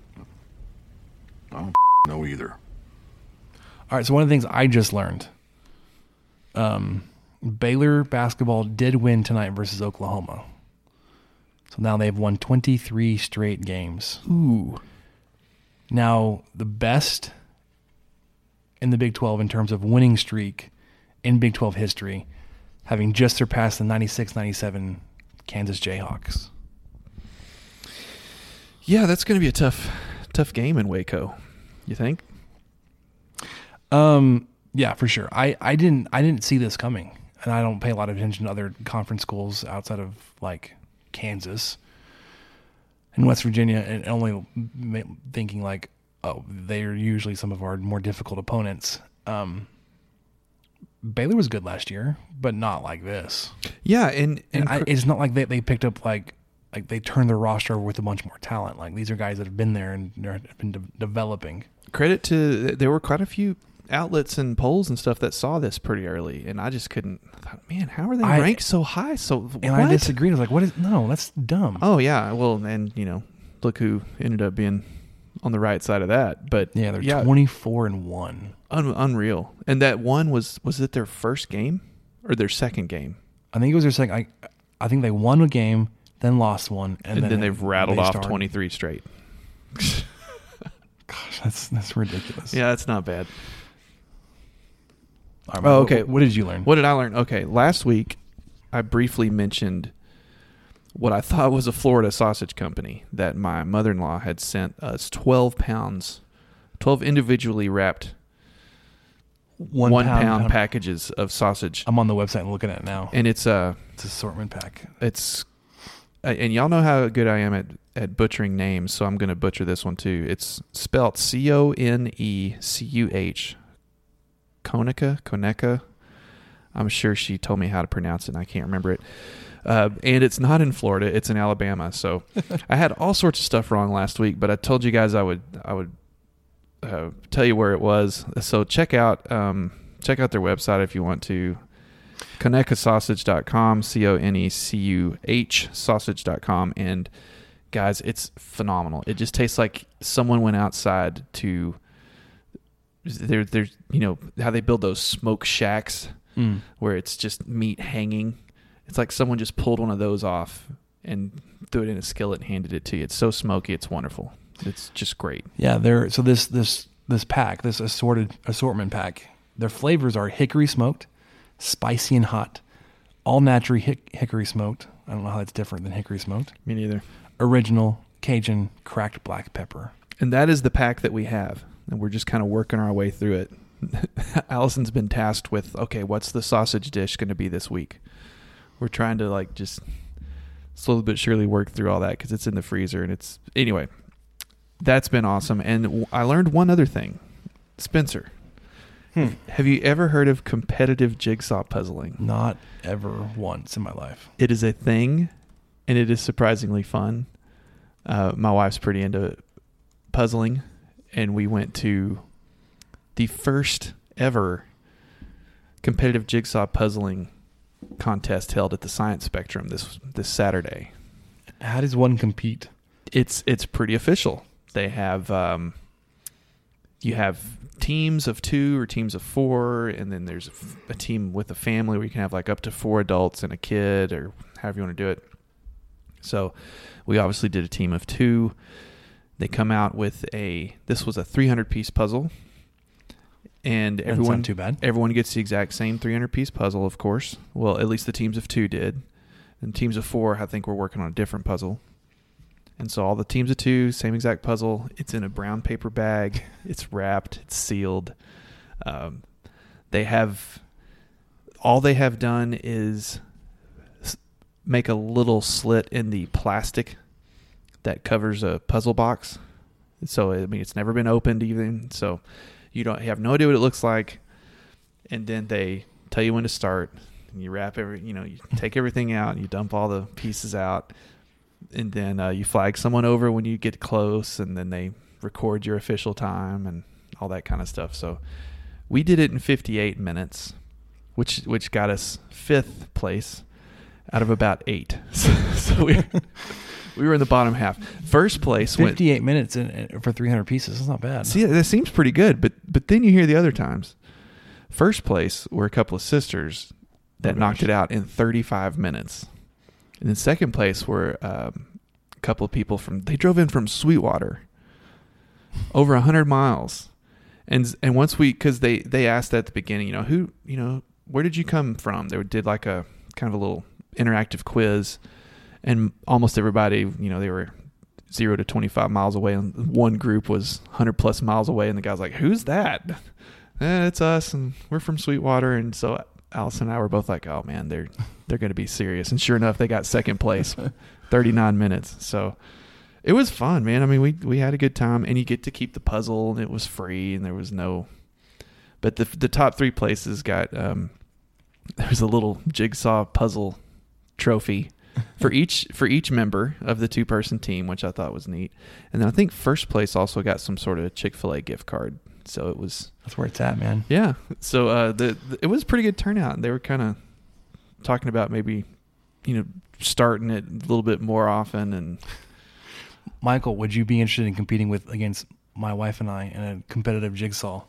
I don't know either. All right, so one of the things I just learned. Baylor basketball did win tonight versus Oklahoma. So now they've won 23 straight games. Ooh. Now, the best in the Big 12 in terms of winning streak in Big 12 history, having just surpassed the 96-97 Kansas Jayhawks. Yeah, that's going to be a tough game in Waco. You think? Yeah, for sure. I didn't see this coming, and I don't pay a lot of attention to other conference schools outside of like Kansas and West Virginia, and only thinking like, oh, they're usually some of our more difficult opponents. Baylor was good last year, but not like this. Yeah, and it's not like they picked up like. Like they turn their roster over with a bunch more talent. Like these are guys that have been there and have been developing. Credit to there were quite a few outlets and polls and stuff that saw this pretty early, and I just couldn't. I thought, man, how are they ranked so high? So and what? I disagreed. I was like, "What is? No, that's dumb." Oh yeah, well, and you know, look who ended up being on the right side of that. But yeah, they're 24-1. Unreal. And that one was it their first game or their second game? I think it was their second. I think they won a game, then lost one, and then they've rattled off 23 straight. Gosh, that's ridiculous. Yeah, that's not bad. Right, oh, okay. What did you learn? What did I learn? Okay, last week I briefly mentioned what I thought was a Florida sausage company that my mother-in-law had sent us 12 pounds, 12 individually wrapped one pound packages of sausage. I'm on the website and looking at it now. And it's an assortment pack. It's, and y'all know how good I am at butchering names, so I'm going to butcher this one too. It's spelt Conecuch. Conecuch. I'm sure she told me how to pronounce it, and I can't remember it. And it's not in Florida; it's in Alabama. So I had all sorts of stuff wrong last week, but I told you guys I would tell you where it was. So check out their website if you want to. Conecuchsausage.com, Conecuch sausage.com, and guys, it's phenomenal. It just tastes like someone went outside to. There's you know how they build those smoke shacks where it's just meat hanging. It's like someone just pulled one of those off and threw it in a skillet and handed it to you. It's so smoky. It's wonderful. It's just great. Yeah. So this pack, this assortment pack, their flavors are hickory smoked, spicy and hot, all natural hickory smoked. I don't know how that's different than hickory smoked. Me neither. Original, Cajun, cracked black pepper. And that is the pack that we have. And we're just kind of working our way through it. Allison's been tasked with, okay, what's the sausage dish going to be this week? We're trying to like just slowly but surely work through all that because it's in the freezer and it's anyway. That's been awesome, and I learned one other thing, Spencer. Have you ever heard of competitive jigsaw puzzling? Not ever once in my life. It is a thing, and it is surprisingly fun. My wife's pretty into puzzling, and we went to the first ever competitive jigsaw puzzling contest held at the Science Spectrum this Saturday. How does one compete? It's pretty official. They have you have teams of 2 or teams of 4, and then there's a team with a family where you can have like up to 4 adults and a kid, or however you want to do it. So we obviously did a team of 2. They come out with this was a 300-piece puzzle, and everyone too bad. Everyone gets the exact same 300-piece puzzle, of course. Well, at least the teams of 2 did, and teams of 4, I think, were working on a different puzzle. And so all the teams of 2, same exact puzzle. It's in a brown paper bag. It's wrapped. It's sealed. They have done is make a little slit in the plastic that covers a puzzle box. So, I mean, it's never been opened even. So you have no idea what it looks like. And then they tell you when to start. And you wrap you take everything out and you dump all the pieces out. And then you flag someone over when you get close, and then they record your official time and all that kind of stuff. So we did it in 58 minutes, which got us 5th place out of about 8. So we were in the bottom half. First place 58 minutes for 300 pieces. That's not bad. See, that seems pretty good, but then you hear the other times. First place were a couple of sisters that knocked it out in 35 minutes. And then second place were a couple of people they drove in from Sweetwater, over 100 miles. And once because they asked at the beginning, where did you come from? They did like a kind of a little interactive quiz, and almost everybody, they were 0 to 25 miles away, and one group was 100+ miles away. And the guy's like, "Who's that?" It's us, and we're from Sweetwater. And so Allison and I were both like, "Oh man, they're going to be serious." And sure enough, they got second place, 39 minutes. So it was fun, man. I mean, we had a good time, and you get to keep the puzzle, and it was free, and there was but the top 3 places got, there was a little jigsaw puzzle trophy for each member of the 2-person team, which I thought was neat. And then I think first place also got some sort of Chick-fil-A gift card. So it was, that's where it's at, man. Yeah. So it was a pretty good turnout. They were kind of talking about maybe, starting it a little bit more often. And Michael, would you be interested in competing against my wife and I in a competitive jigsaw?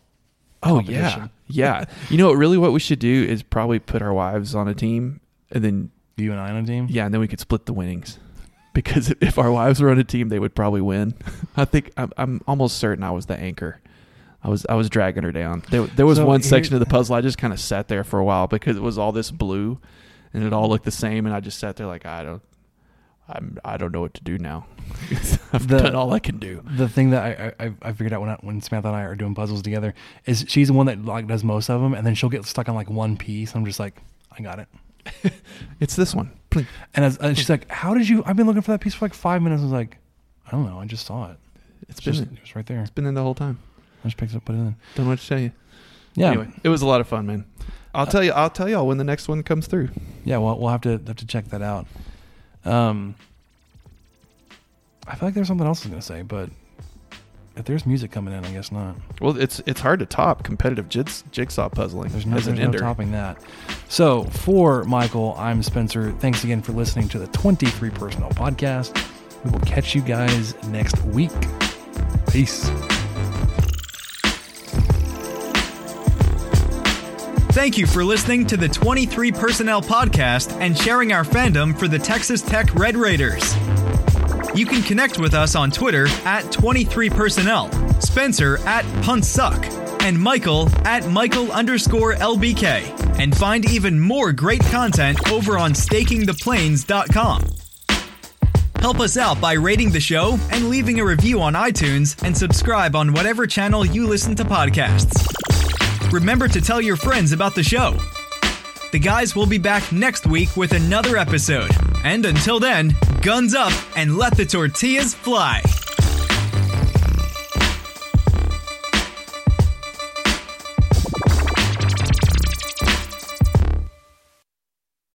Oh yeah. Yeah. Really what we should do is probably put our wives on a team, and then you and I on a team. Yeah. And then we could split the winnings, because if our wives were on a team, they would probably win. I think I'm almost certain I was the anchor. I was dragging her down. There was one section of the puzzle. I just kind of sat there for a while because it was all this blue and it all looked the same. And I just sat there like, I don't know what to do now. I've done all I can do. The thing that I figured out when Samantha and I are doing puzzles together is she's the one that does most of them, and then she'll get stuck on one piece. I'm just like, I got it. It's this one. Please. And she's like, how did you? I've been looking for that piece for 5 minutes. I was like, I don't know. I just saw it. It was right there. It's been in the whole time. I just picked it up, put it in. Don't know what to tell you. Yeah. Anyway, it was a lot of fun, man. I'll tell y'all when the next one comes through. Yeah. Well, we'll have to check that out. I feel like there's something else I was going to say, but if there's music coming in, I guess not. Well, it's hard to top competitive jigsaw puzzling. There's no topping that. So for Michael, I'm Spencer. Thanks again for listening to the 23 Personnel Podcast. We will catch you guys next week. Peace. Thank you for listening to the 23 Personnel Podcast and sharing our fandom for the Texas Tech Red Raiders. You can connect with us on Twitter at 23personnel, Spencer at PuntSuck, and Michael at Michael_LBK, and find even more great content over on stakingtheplains.com. Help us out by rating the show and leaving a review on iTunes, and subscribe on whatever channel you listen to podcasts. Remember to tell your friends about the show. The guys will be back next week with another episode. And until then, guns up and let the tortillas fly.